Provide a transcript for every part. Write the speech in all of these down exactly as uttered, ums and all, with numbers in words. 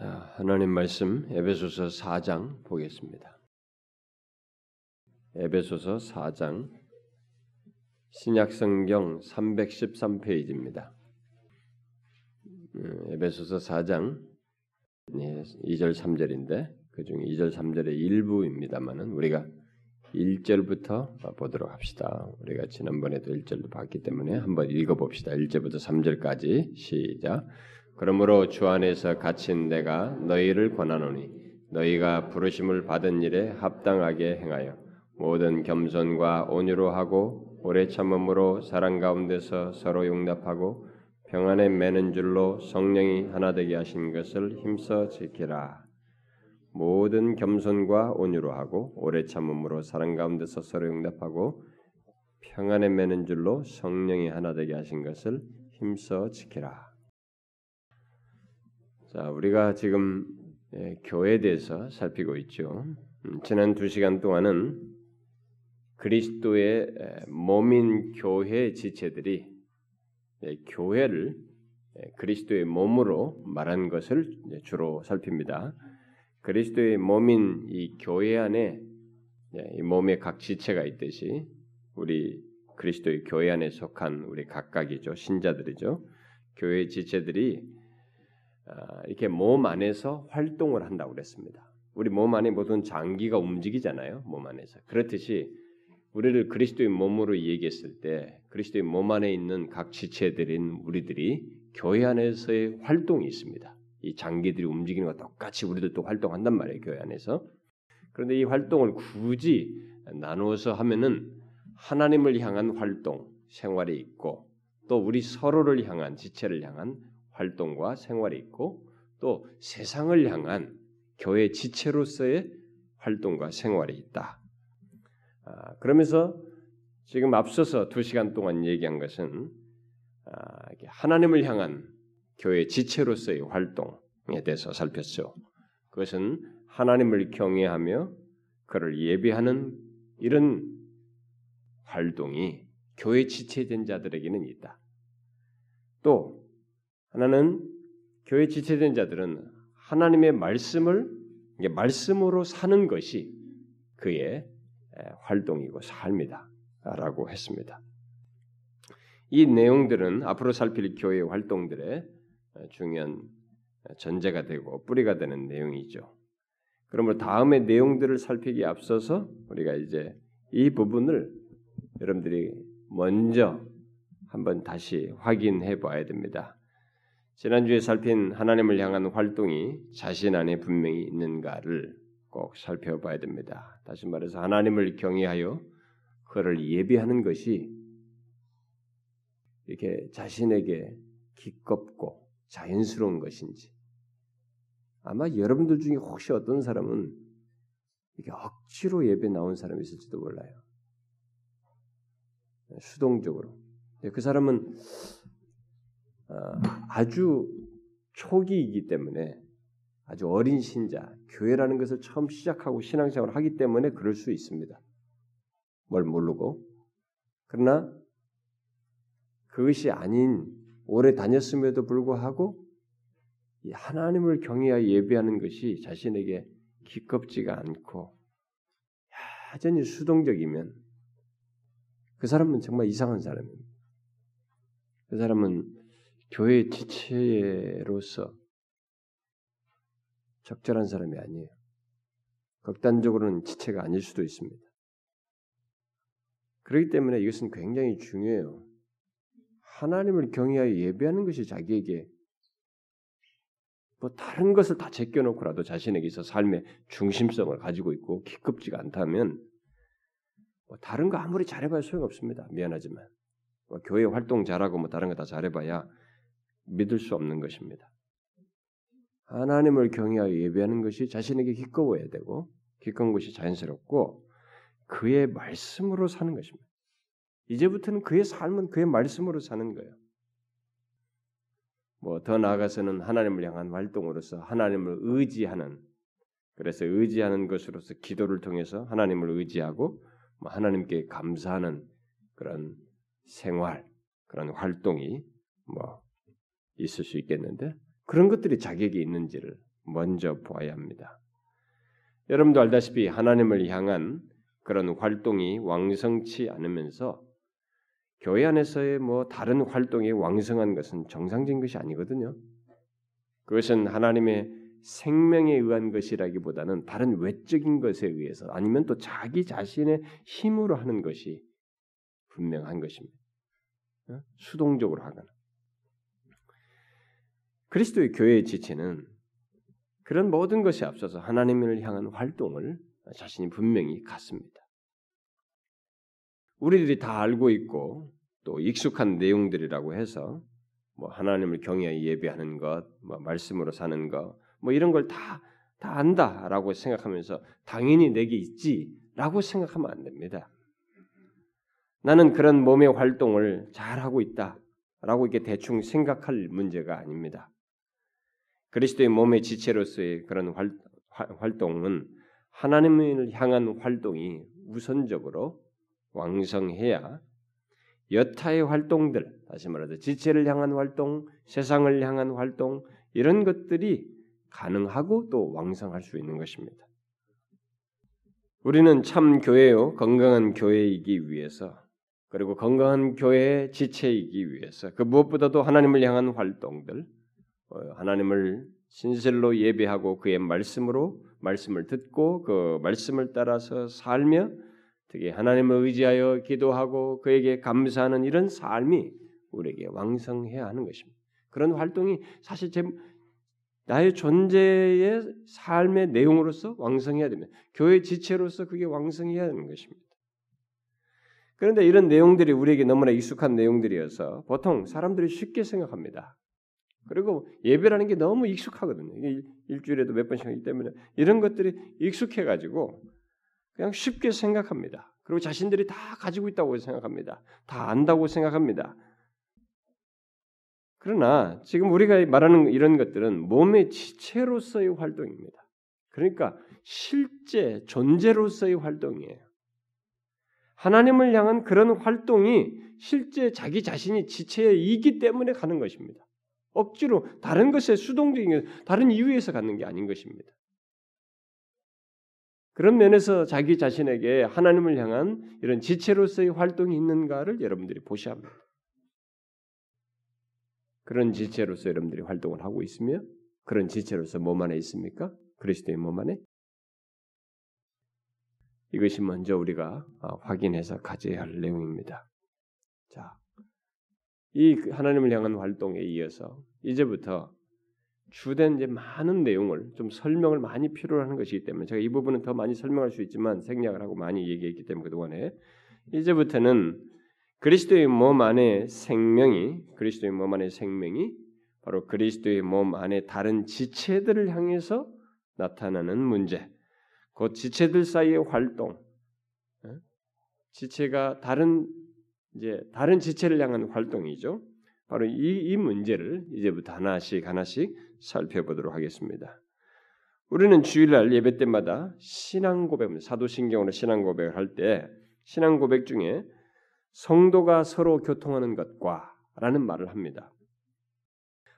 자, 하나님 말씀 에베소서 사 장 보겠습니다. 에베소서 사 장 신약성경 삼백십삼 페이지입니다. 에베소서 사 장 이 절 삼 절인데 그중 이 절 삼 절의 일부입니다만은 우리가 일 절부터 보도록 합시다. 우리가 지난번에도 일 절도 봤기 때문에 한번 읽어봅시다. 일 절부터 삼 절까지 시작. 그러므로 주 안에서 갇힌 내가 너희를 권하노니 너희가 부르심을 받은 일에 합당하게 행하여 모든 겸손과 온유로 하고 오래 참음으로 사랑 가운데서 서로 용납하고 평안에 매는 줄로 성령이 하나 되게 하신 것을 힘써 지키라. 모든 겸손과 온유로 하고 오래 참음으로 사랑 가운데서 서로 용납하고 평안에 매는 줄로 성령이 하나 되게 하신 것을 힘써 지키라. 자, 우리가 지금 교회에 대해서 살피고 있죠. 지난 두 시간 동안은 그리스도의 몸인 교회의 지체들이 교회를 그리스도의 몸으로 말한 것을 주로 살핍니다. 그리스도의 몸인 이 교회 안에 이 몸의 각 지체가 있듯이 우리 그리스도의 교회 안에 속한 우리 각각이죠. 신자들이죠. 교회의 지체들이 이렇게 몸 안에서 활동을 한다고 그랬습니다. 우리 몸 안에 모든 장기가 움직이잖아요. 몸 안에서. 그렇듯이 우리를 그리스도의 몸으로 얘기했을 때 그리스도의 몸 안에 있는 각 지체들인 우리들이 교회 안에서의 활동이 있습니다. 이 장기들이 움직이는 것과 똑같이 우리들도 활동한단 말이에요. 교회 안에서. 그런데 이 활동을 굳이 나누어서 하면은 하나님을 향한 활동, 생활이 있고 또 우리 서로를 향한, 지체를 향한 활동과 생활이 있고 또 세상을 향한 교회 지체로서의 활동과 생활이 있다. 아, 그러면서 지금 앞서서 두 시간 동안 얘기한 것은 아, 하나님을 향한 교회 지체로서의 활동에 대해서 살폈죠. 그것은 하나님을 경외하며 그를 예배하는 이런 활동이 교회 지체된 자들에게는 있다. 또 하나는 교회 지체된 자들은 하나님의 말씀을 말씀으로 사는 것이 그의 활동이고 삶이다 라고 했습니다. 이 내용들은 앞으로 살필 교회의 활동들의 중요한 전제가 되고 뿌리가 되는 내용이죠. 그러므로 다음의 내용들을 살피기에 앞서서 우리가 이제 이 부분을 여러분들이 먼저 한번 다시 확인해 봐야 됩니다. 지난주에 살핀 하나님을 향한 활동이 자신 안에 분명히 있는가를 꼭 살펴봐야 됩니다. 다시 말해서 하나님을 경외하여 그를 예비하는 것이 이렇게 자신에게 기껍고 자연스러운 것인지, 아마 여러분들 중에 혹시 어떤 사람은 이렇게 억지로 예배 나온 사람이 있을지도 몰라요. 수동적으로. 그 사람은 어, 아주 초기이기 때문에 아주 어린 신자, 교회라는 것을 처음 시작하고 신앙생활을 하기 때문에 그럴 수 있습니다. 뭘 모르고. 그러나 그것이 아닌 오래 다녔음에도 불구하고 이 하나님을 경외하여 예배하는 것이 자신에게 기껍지가 않고 여전히 수동적이면 그 사람은 정말 이상한 사람입니다. 그 사람은 교회 지체로서 적절한 사람이 아니에요. 극단적으로는 지체가 아닐 수도 있습니다. 그렇기 때문에 이것은 굉장히 중요해요. 하나님을 경외하여 예배하는 것이 자기에게 뭐 다른 것을 다 제껴놓고라도 자신에게 있어 삶의 중심성을 가지고 있고 기껍지가 않다면 뭐 다른 거 아무리 잘해봐야 소용없습니다. 미안하지만 뭐 교회 활동 잘하고 뭐 다른 거 다 잘해봐야 믿을 수 없는 것입니다. 하나님을 경외하여 예배하는 것이 자신에게 기꺼워야 되고 기꺼운 것이 자연스럽고 그의 말씀으로 사는 것입니다. 이제부터는 그의 삶은 그의 말씀으로 사는 거예요. 뭐 더 나아가서는 하나님을 향한 활동으로서 하나님을 의지하는, 그래서 의지하는 것으로서 기도를 통해서 하나님을 의지하고 뭐 하나님께 감사하는 그런 생활, 그런 활동이 뭐 있을 수 있겠는데 그런 것들이 자격이 있는지를 먼저 보아야 합니다. 여러분도 알다시피 하나님을 향한 그런 활동이 왕성치 않으면서 교회 안에서의 뭐 다른 활동이 왕성한 것은 정상적인 것이 아니거든요. 그것은 하나님의 생명에 의한 것이라기보다는 다른 외적인 것에 의해서 아니면 또 자기 자신의 힘으로 하는 것이 분명한 것입니다. 수동적으로 하거나. 그리스도의 교회의 지체는 그런 모든 것에 앞서서 하나님을 향한 활동을 자신이 분명히 갖습니다. 우리들이 다 알고 있고 또 익숙한 내용들이라고 해서 뭐 하나님을 경외히 예배하는 것, 뭐 말씀으로 사는 것, 뭐 이런 걸 다 다 안다라고 생각하면서 당연히 내게 있지라고 생각하면 안 됩니다. 나는 그런 몸의 활동을 잘하고 있다라고 이렇게 대충 생각할 문제가 아닙니다. 그리스도의 몸의 지체로서의 그런 활, 활동은 하나님을 향한 활동이 우선적으로 왕성해야 여타의 활동들, 다시 말해서 지체를 향한 활동, 세상을 향한 활동 이런 것들이 가능하고 또 왕성할 수 있는 것입니다. 우리는 참 교회요, 건강한 교회이기 위해서 그리고 건강한 교회의 지체이기 위해서 그 무엇보다도 하나님을 향한 활동들, 하나님을 신실로 예배하고 그의 말씀으로 말씀을 듣고 그 말씀을 따라서 살며 되게 하나님을 의지하여 기도하고 그에게 감사하는 이런 삶이 우리에게 왕성해야 하는 것입니다. 그런 활동이 사실 제, 나의 존재의 삶의 내용으로서 왕성해야 됩니다. 교회 지체로서 그게 왕성해야 하는 것입니다. 그런데 이런 내용들이 우리에게 너무나 익숙한 내용들이어서 보통 사람들이 쉽게 생각합니다. 그리고 예배라는 게 너무 익숙하거든요. 일, 일주일에도 몇 번씩 하기 때문에 이런 것들이 익숙해가지고 그냥 쉽게 생각합니다. 그리고 자신들이 다 가지고 있다고 생각합니다. 다 안다고 생각합니다. 그러나 지금 우리가 말하는 이런 것들은 몸의 지체로서의 활동입니다. 그러니까 실제 존재로서의 활동이에요. 하나님을 향한 그런 활동이 실제 자기 자신이 지체이기 때문에 가는 것입니다. 억지로 다른 것에 수동적인 다른 이유에서 갖는 게 아닌 것입니다. 그런 면에서 자기 자신에게 하나님을 향한 이런 지체로서의 활동이 있는가를 여러분들이 보셔야 합니다. 그런 지체로서 여러분들이 활동을 하고 있으며 그런 지체로서 몸 안에 있습니까? 그리스도의 몸 안에? 이것이 먼저 우리가 확인해서 가져야 할 내용입니다. 자, 이 하나님을 향한 활동에 이어서 이제부터 주된 이제 많은 내용을 좀 설명을 많이 필요로 하는 것이기 때문에 제가 이 부분은 더 많이 설명할 수 있지만 생략을 하고 많이 얘기했기 때문에 그동안에 이제부터는 그리스도의 몸 안에 생명이 그리스도의 몸 안에 생명이 바로 그리스도의 몸 안에 다른 지체들을 향해서 나타나는 문제, 그 지체들 사이의 활동, 지체가 다른 이제 다른 지체를 향한 활동이죠. 바로 이, 이 문제를 이제부터 하나씩 하나씩 살펴보도록 하겠습니다. 우리는 주일날 예배 때마다 신앙 고백, 사도신경으로 신앙 고백을 할 때 신앙 고백 중에 성도가 서로 교통하는 것과 라는 말을 합니다.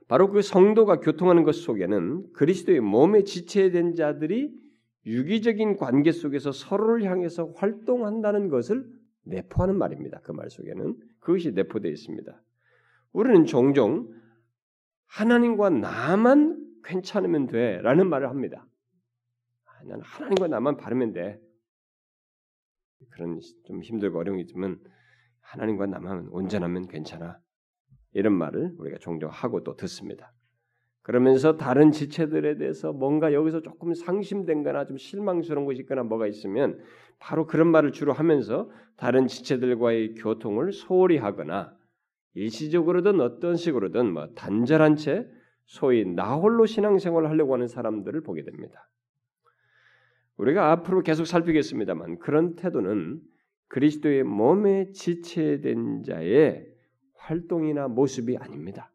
바로 그 성도가 교통하는 것 속에는 그리스도의 몸에 지체된 자들이 유기적인 관계 속에서 서로를 향해서 활동한다는 것을 내포하는 말입니다. 그 말 속에는 그것이 내포되어 있습니다. 우리는 종종 하나님과 나만 괜찮으면 돼 라는 말을 합니다. 아, 난 하나님과 나만 바르면 돼. 그런 좀 힘들고 어려운 게 있지만 하나님과 나만 온전하면 괜찮아. 이런 말을 우리가 종종 하고 또 듣습니다. 그러면서 다른 지체들에 대해서 뭔가 여기서 조금 상심된 거나 좀 실망스러운 것이 있거나 뭐가 있으면 바로 그런 말을 주로 하면서 다른 지체들과의 교통을 소홀히 하거나 일시적으로든 어떤 식으로든 뭐 단절한 채 소위 나홀로 신앙생활을 하려고 하는 사람들을 보게 됩니다. 우리가 앞으로 계속 살피겠습니다만 그런 태도는 그리스도의 몸에 지체된 자의 활동이나 모습이 아닙니다.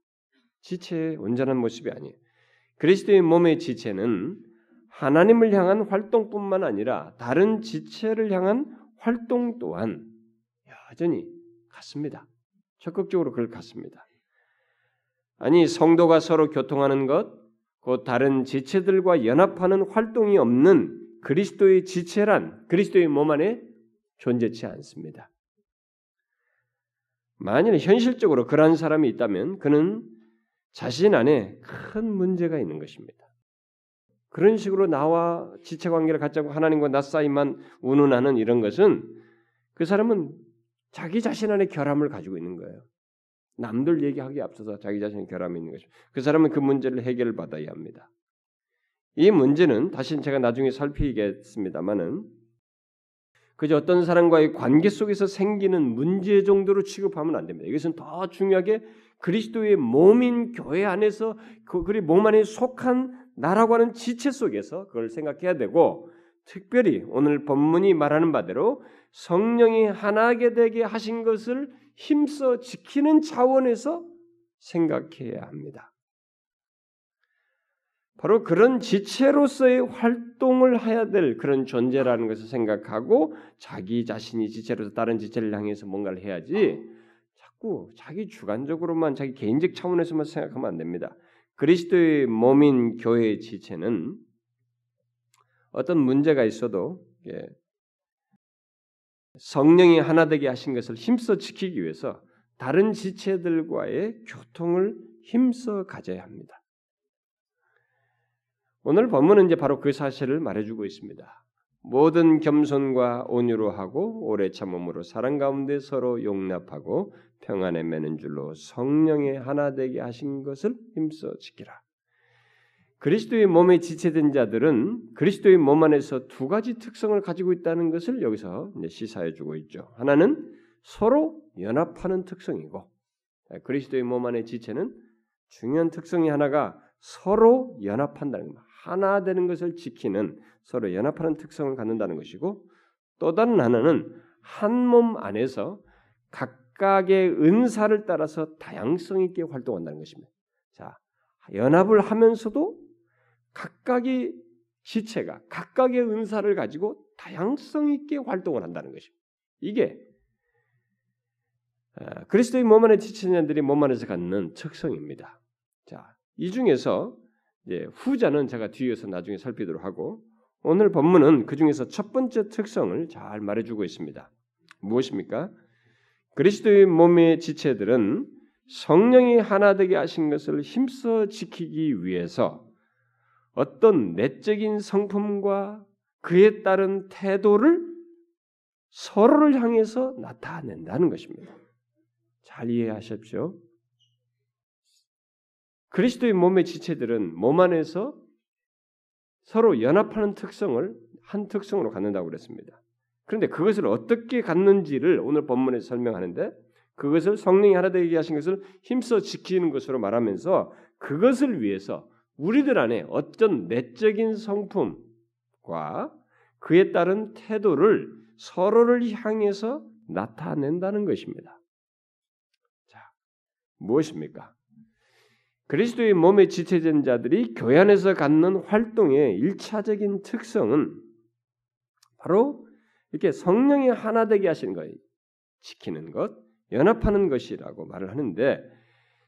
지체의 온전한 모습이 아니에요. 그리스도의 몸의 지체는 하나님을 향한 활동뿐만 아니라 다른 지체를 향한 활동 또한 여전히 같습니다. 적극적으로 그걸 갖습니다. 아니 성도가 서로 교통하는 것, 곧 다른 지체들과 연합하는 활동이 없는 그리스도의 지체란 그리스도의 몸 안에 존재치 않습니다. 만일 현실적으로 그러한 사람이 있다면 그는 자신 안에 큰 문제가 있는 것입니다. 그런 식으로 나와 지체관계를 갖자고 하나님과 나 사이만 운운하는 이런 것은 그 사람은 자기 자신 안에 결함을 가지고 있는 거예요. 남들 얘기하기에 앞서서 자기 자신의 결함이 있는 것입니다. 그 사람은 그 문제를 해결을 받아야 합니다. 이 문제는 다시 제가 나중에 살피겠습니다만은 그저 어떤 사람과의 관계 속에서 생기는 문제 정도로 취급하면 안 됩니다. 이것은 더 중요하게 그리스도의 몸인 교회 안에서 그리 몸 안에 속한 나라고 하는 지체 속에서 그걸 생각해야 되고, 특별히 오늘 본문이 말하는 바대로 성령이 하나게 되게 하신 것을 힘써 지키는 차원에서 생각해야 합니다. 바로 그런 지체로서의 활동을 해야 될 그런 존재라는 것을 생각하고 자기 자신이 지체로서 다른 지체를 향해서 뭔가를 해야지 자꾸 자기 주관적으로만 자기 개인적 차원에서만 생각하면 안 됩니다. 그리스도의 몸인 교회의 지체는 어떤 문제가 있어도 성령이 하나 되게 하신 것을 힘써 지키기 위해서 다른 지체들과의 교통을 힘써 가져야 합니다. 오늘 본문은 이제 바로 그 사실을 말해주고 있습니다. 모든 겸손과 온유로 하고 오래 참음으로 사랑 가운데 서로 용납하고 평안에 매는 줄로 성령의 하나 되게 하신 것을 힘써 지키라. 그리스도의 몸에 지체된 자들은 그리스도의 몸 안에서 두 가지 특성을 가지고 있다는 것을 여기서 시사해주고 있죠. 하나는 서로 연합하는 특성이고, 그리스도의 몸 안의 지체는 중요한 특성이 하나가 서로 연합한다는 겁니다. 하나 되는 것을 지키는 서로 연합하는 특성을 갖는다는 것이고, 또 다른 하나는 한 몸 안에서 각각의 은사를 따라서 다양성 있게 활동한다는 것입니다. 자, 연합을 하면서도 각각의 지체가 각각의 은사를 가지고 다양성 있게 활동을 한다는 것입니다. 이게 그리스도의 몸 안의 지체자들이 몸 안에서 갖는 특성입니다. 자, 이 중에서 예, 후자는 제가 뒤에서 나중에 살피도록 하고, 오늘 본문은 그 중에서 첫 번째 특성을 잘 말해주고 있습니다. 무엇입니까? 그리스도의 몸의 지체들은 성령이 하나 되게 하신 것을 힘써 지키기 위해서 어떤 내적인 성품과 그에 따른 태도를 서로를 향해서 나타낸다는 것입니다. 잘 이해하십시오. 그리스도의 몸의 지체들은 몸 안에서 서로 연합하는 특성을 한 특성으로 갖는다고 그랬습니다. 그런데 그것을 어떻게 갖는지를 오늘 본문에서 설명하는데, 그것을 성령이 하나 되게 하신 것을 힘써 지키는 것으로 말하면서 그것을 위해서 우리들 안에 어떤 내적인 성품과 그에 따른 태도를 서로를 향해서 나타낸다는 것입니다. 자, 무엇입니까? 그리스도의 몸에 지체된 자들이 교회 안에서 갖는 활동의 일차적인 특성은 바로 이렇게 성령이 하나 되게 하시는 것, 지키는 것, 연합하는 것이라고 말을 하는데,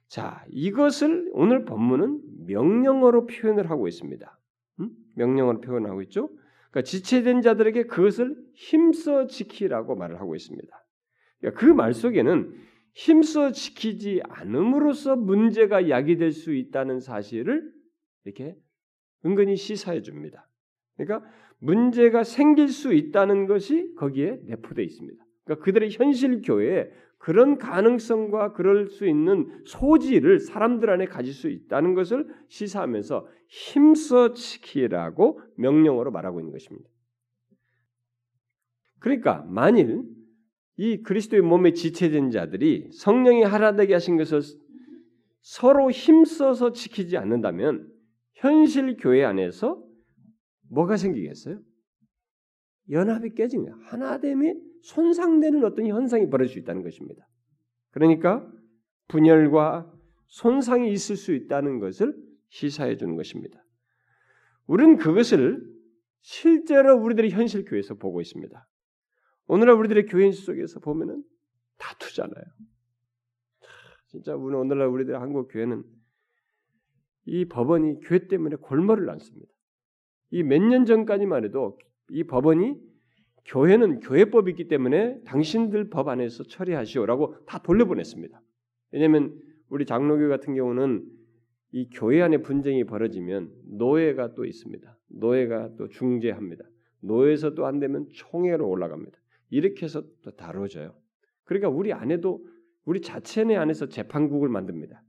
자, 이것을 오늘 본문은 명령어로 표현을 하고 있습니다. 음? 명령어로 표현하고 있죠. 그러니까 지체된 자들에게 그것을 힘써 지키라고 말을 하고 있습니다. 그러니까 그 말 속에는 힘써 지키지 않음으로써 문제가 야기될 수 있다는 사실을 이렇게 은근히 시사해 줍니다. 그러니까 문제가 생길 수 있다는 것이 거기에 내포되어 있습니다. 그러니까 그들의 현실 교회에 그런 가능성과 그럴 수 있는 소지를 사람들 안에 가질 수 있다는 것을 시사하면서 힘써 지키라고 명령어로 말하고 있는 것입니다. 그러니까 만일 이 그리스도의 몸에 지체된 자들이 성령이 하나 되게 하신 것을 서로 힘써서 지키지 않는다면 현실 교회 안에서 뭐가 생기겠어요? 연합이 깨지면 하나됨이 손상되는 어떤 현상이 벌어질 수 있다는 것입니다. 그러니까 분열과 손상이 있을 수 있다는 것을 시사해 주는 것입니다. 우리는 그것을 실제로 우리들의 현실 교회에서 보고 있습니다. 오늘날 우리들의 교회 속에서 보면은 다투잖아요. 진짜 오늘날 우리들의 한국 교회는 이 법원이 교회 때문에 골머리를 앓습니다. 이 몇 년 전까지만 해도 이 법원이 교회는 교회법이 있기 때문에 당신들 법 안에서 처리하시오라고 다 돌려보냈습니다. 왜냐하면 우리 장로교회 같은 경우는 이 교회 안에 분쟁이 벌어지면 노예가 또 있습니다. 노예가 또 중재합니다. 노예에서 또 안 되면 총회로 올라갑니다. 이렇게 해서 또 다뤄져요. 그러니까 우리 안에도 우리 자체 내 안에서 재판국을 만듭니다.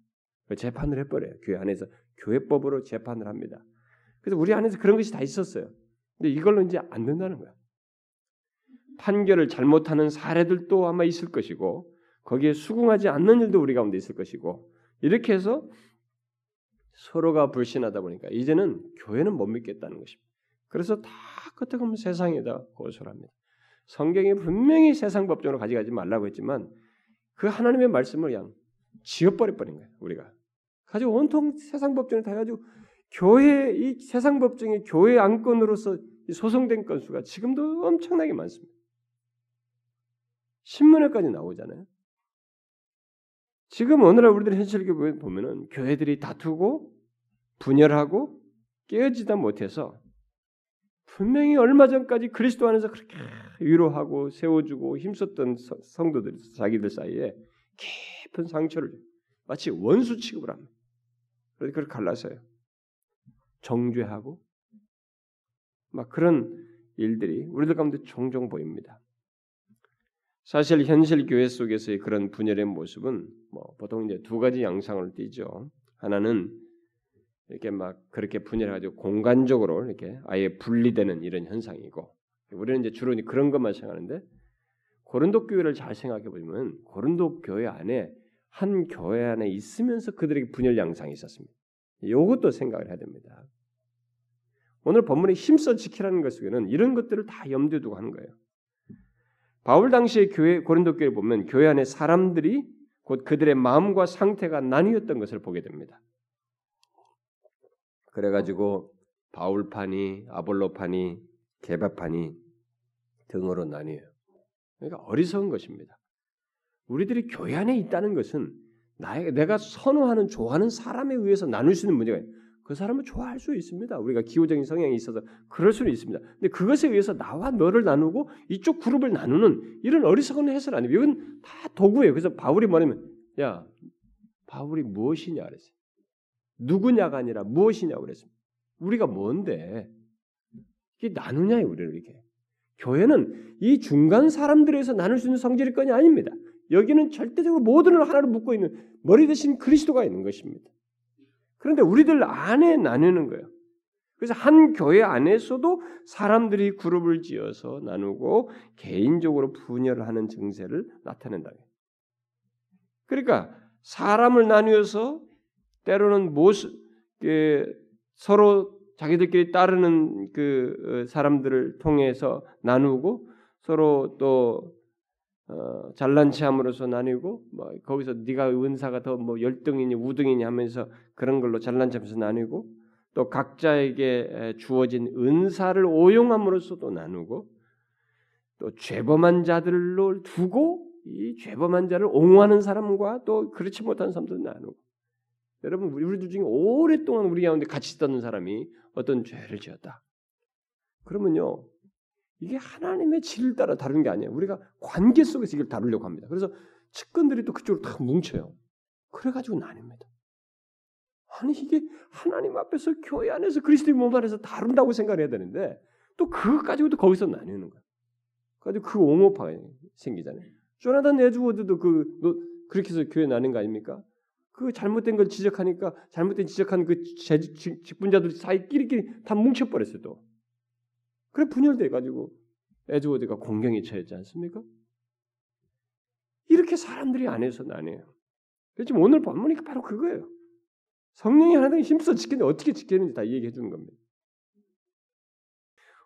재판을 해버려요. 교회 안에서 교회법으로 재판을 합니다. 그래서 우리 안에서 그런 것이 다 있었어요. 근데 이걸로 이제 안 된다는 거야. 판결을 잘못하는 사례들도 아마 있을 것이고 거기에 수긍하지 않는 일도 우리 가운데 있을 것이고 이렇게 해서 서로가 불신하다 보니까 이제는 교회는 못 믿겠다는 것입니다. 그래서 다 그때 보면 세상에다 고소합니다. 성경이 분명히 세상 법정으로 가져가지 말라고 했지만 그 하나님의 말씀을 그냥 지어버려버린 거예요. 우리가 가지고 온통 세상 법정에 다 가지고 교회 이 세상 법정의 교회 안건으로서 소송된 건수가 지금도 엄청나게 많습니다. 신문에까지 나오잖아요. 지금 오늘날 우리들 현실교회 보면은 교회들이 다투고 분열하고 깨어지다 못해서 분명히 얼마 전까지 그리스도 안에서 그렇게 위로하고 세워주고 힘썼던 성도들 자기들 사이에 깊은 상처를 마치 원수 취급을 합니다. 그래서 그걸 갈라서요. 정죄하고 막 그런 일들이 우리들 가운데 종종 보입니다. 사실 현실 교회 속에서의 그런 분열의 모습은 뭐 보통 이제 두 가지 양상을 띠죠. 하나는 이렇게 막 그렇게 분열해가지고 공간적으로 이렇게 아예 분리되는 이런 현상이고 우리는 이제 주로 그런 것만 생각하는데 고린도 교회를 잘 생각해 보면 고린도 교회 안에 한 교회 안에 있으면서 그들에게 분열 양상이 있었습니다. 이것도 생각을 해야 됩니다. 오늘 본문에 힘써 지키라는 것 속에는 이런 것들을 다 염두에 두고 하는 거예요. 바울 당시의 교회, 고린도 교회를 보면 교회 안에 사람들이 곧 그들의 마음과 상태가 나뉘었던 것을 보게 됩니다. 그래가지고 바울파니, 아볼로파니, 개바파니 등으로 나뉘어요. 그러니까 어리석은 것입니다. 우리들이 교회 안에 있다는 것은 나의, 내가 선호하는, 좋아하는 사람에 의해서 나눌 수 있는 문제가 아니에요. 그 사람을 좋아할 수 있습니다. 우리가 기호적인 성향이 있어서 그럴 수는 있습니다. 근데 그것에 의해서 나와 너를 나누고 이쪽 그룹을 나누는 이런 어리석은 해설 아니에요. 이건 다 도구예요. 그래서 바울이 뭐냐면 야, 바울이 무엇이냐 그랬어요. 누구냐가 아니라 무엇이냐고 그랬습니다. 우리가 뭔데 이게 나누냐 우리를 이렇게. 교회는 이 중간 사람들에서 나눌 수 있는 성질일 건이 아닙니다. 여기는 절대적으로 모든 걸 하나로 묶고 있는 머리 대신 그리스도가 있는 것입니다. 그런데 우리들 안에 나누는 거예요. 그래서 한 교회 안에서도 사람들이 그룹을 지어서 나누고 개인적으로 분열을 하는 증세를 나타낸다. 그러니까 사람을 나누어서 때로는 모습, 서로 자기들끼리 따르는 그 사람들을 통해서 나누고 서로 또 어, 잘난 체함으로써 나뉘고 뭐 거기서 네가 은사가 더 뭐 열등이니 우등이니 하면서 그런 걸로 잘난 체하면서 나뉘고 또 각자에게 주어진 은사를 오용함으로써 또 나누고 또 죄범한 자들로 두고 이 죄범한 자를 옹호하는 사람과 또 그렇지 못한 사람도 나누고 여러분 우리들 중에 오랫동안 우리 가운데 같이 있던 사람이 어떤 죄를 지었다 그러면요 이게 하나님의 질을 따라 다루는 게 아니에요. 우리가 관계 속에서 이걸 다루려고 합니다. 그래서 측근들이 또 그쪽으로 다 뭉쳐요. 그래가지고 나뉩니다. 아니 이게 하나님 앞에서 교회 안에서 그리스도의 몸 안에서 다룬다고 생각해야 되는데 또 그것 가지고도 거기서 나뉘는 거예요. 그래서 그 옹호파가 생기잖아요. 조나단 에드워드도 그, 너, 그렇게 해서 교회 나는 거 아닙니까? 그 잘못된 걸 지적하니까 잘못된 지적한 그 제, 직분자들 사이끼리끼리 다 뭉쳐버렸어요. 또. 그래 분열돼가지고 에드워드가 공경에 처했지 않습니까? 이렇게 사람들이 안에서 나뉘어요. 지금 오늘 본문이 바로 그거예요. 성령이 하나님이 힘써 지키는데 어떻게 지키는지 다 얘기해 주는 겁니다.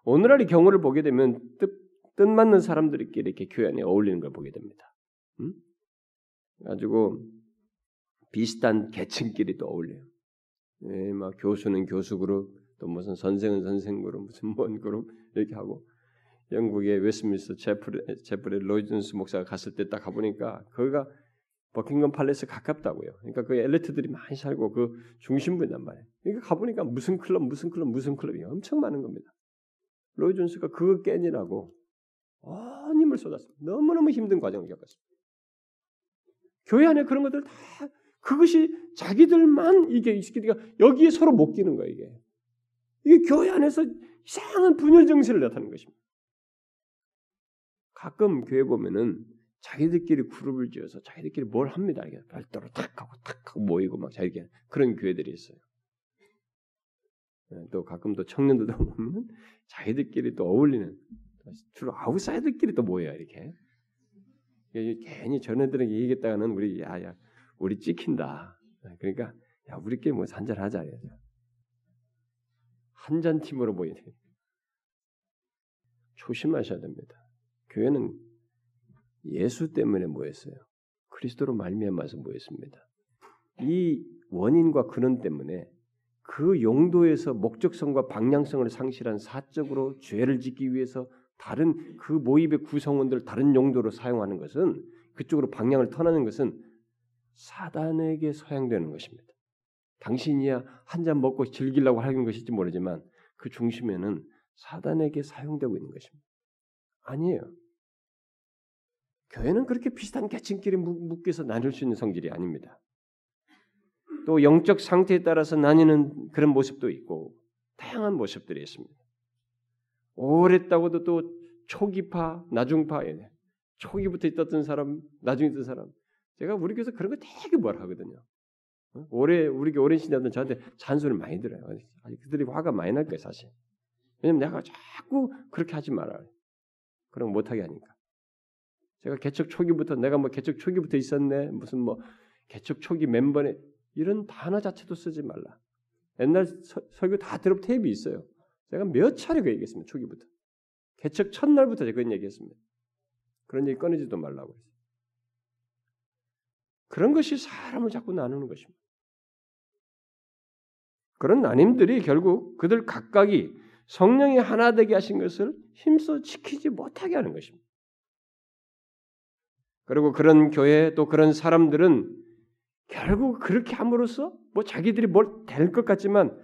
오늘날의 경우를 보게 되면 뜻, 뜻맞는 사람들끼리 이렇게 교회 안에 어울리는 걸 보게 됩니다. 음? 가지고 비슷한 계층끼리 또 어울려요. 예, 막 교수는 교수 그룹, 또 무슨 선생은 선생 그룹, 무슨 뭔 그룹 이렇게 하고 영국의 웨스민스터 제프리, 제프리 로이준스 목사가 갔을 때 딱 가보니까 거기가 버킹엄 팔레스 가깝다고요. 그러니까 그 엘리트들이 많이 살고 그 중심부란 말이에요. 그러니까 가보니까 무슨 클럽, 무슨 클럽, 무슨 클럽이 엄청 많은 겁니다. 로이 존스가 그거 깨니라고 온 힘을 쏟았습니다. 너무너무 힘든 과정을 겪었습니다. 교회 안에 그런 것들 다 그것이 자기들만 이게 그러니까 여기에 서로 못 끼는 거예요. 이게 이게 교회 안에서 이상한 분열 정세를 나타내는 것입니다. 가끔 교회 보면은 자기들끼리 그룹을 지어서 자기들끼리 뭘 합니다. 이게 별도로 탁 하고 탁 하고 모이고 막 자기들 그런 교회들이 있어요. 또 가끔 또 청년들도 보면 자기들끼리 또 어울리는 주로 아웃사이더끼리 또 모여요. 이렇게 괜히 전애들에게 얘기했다가는 우리 야야 우리 찍힌다. 그러니까 야 우리끼리 뭐 한잔하자. 한잔 팀으로 모이네. 조심하셔야 됩니다. 교회는 예수 때문에 모였어요. 그리스도로 말미암아서 모였습니다. 이 원인과 근원 때문에 그 용도에서 목적성과 방향성을 상실한 사적으로 죄를 짓기 위해서 다른 그 모임의 구성원들을 다른 용도로 사용하는 것은 그쪽으로 방향을 터나는 것은 사단에게 서양되는 것입니다. 당신이야 한 잔 먹고 즐기려고 하는 것일지 모르지만 그 중심에는 사단에게 사용되고 있는 것입니다. 아니에요. 교회는 그렇게 비슷한 계층끼리 묶여서 나눌 수 있는 성질이 아닙니다. 또 영적 상태에 따라서 나뉘는 그런 모습도 있고 다양한 모습들이 있습니다. 오랫다고도 또 초기파, 나중파, 초기부터 있었던 사람, 나중에 있던 사람. 제가 우리 교회에서 그런 거 되게 뭐라 하거든요. 오래 우리 교회 오랜 시대였던 저한테 잔소리를 많이 들어요. 그들이 화가 많이 날 거예요, 사실. 왜냐면 내가 자꾸 그렇게 하지 말아요. 그럼 못하게 하니까. 제가 개척 초기부터 내가 뭐 개척 초기부터 있었네 무슨 뭐 개척 초기 멤버네 이런 단어 자체도 쓰지 말라. 옛날 서, 설교 다 들어본 테이프 있어요. 제가 몇 차례 그 얘기했습니다. 초기부터 개척 첫날부터 제가 그런 얘기했습니다. 그런 얘기 꺼내지도 말라고 했어요. 그런 것이 사람을 자꾸 나누는 것입니다. 그런 나님들이 결국 그들 각각이 성령이 하나 되게 하신 것을 힘써 지키지 못하게 하는 것입니다. 그리고 그런 교회 또 그런 사람들은 결국 그렇게 함으로써 뭐 자기들이 뭘 될 것 같지만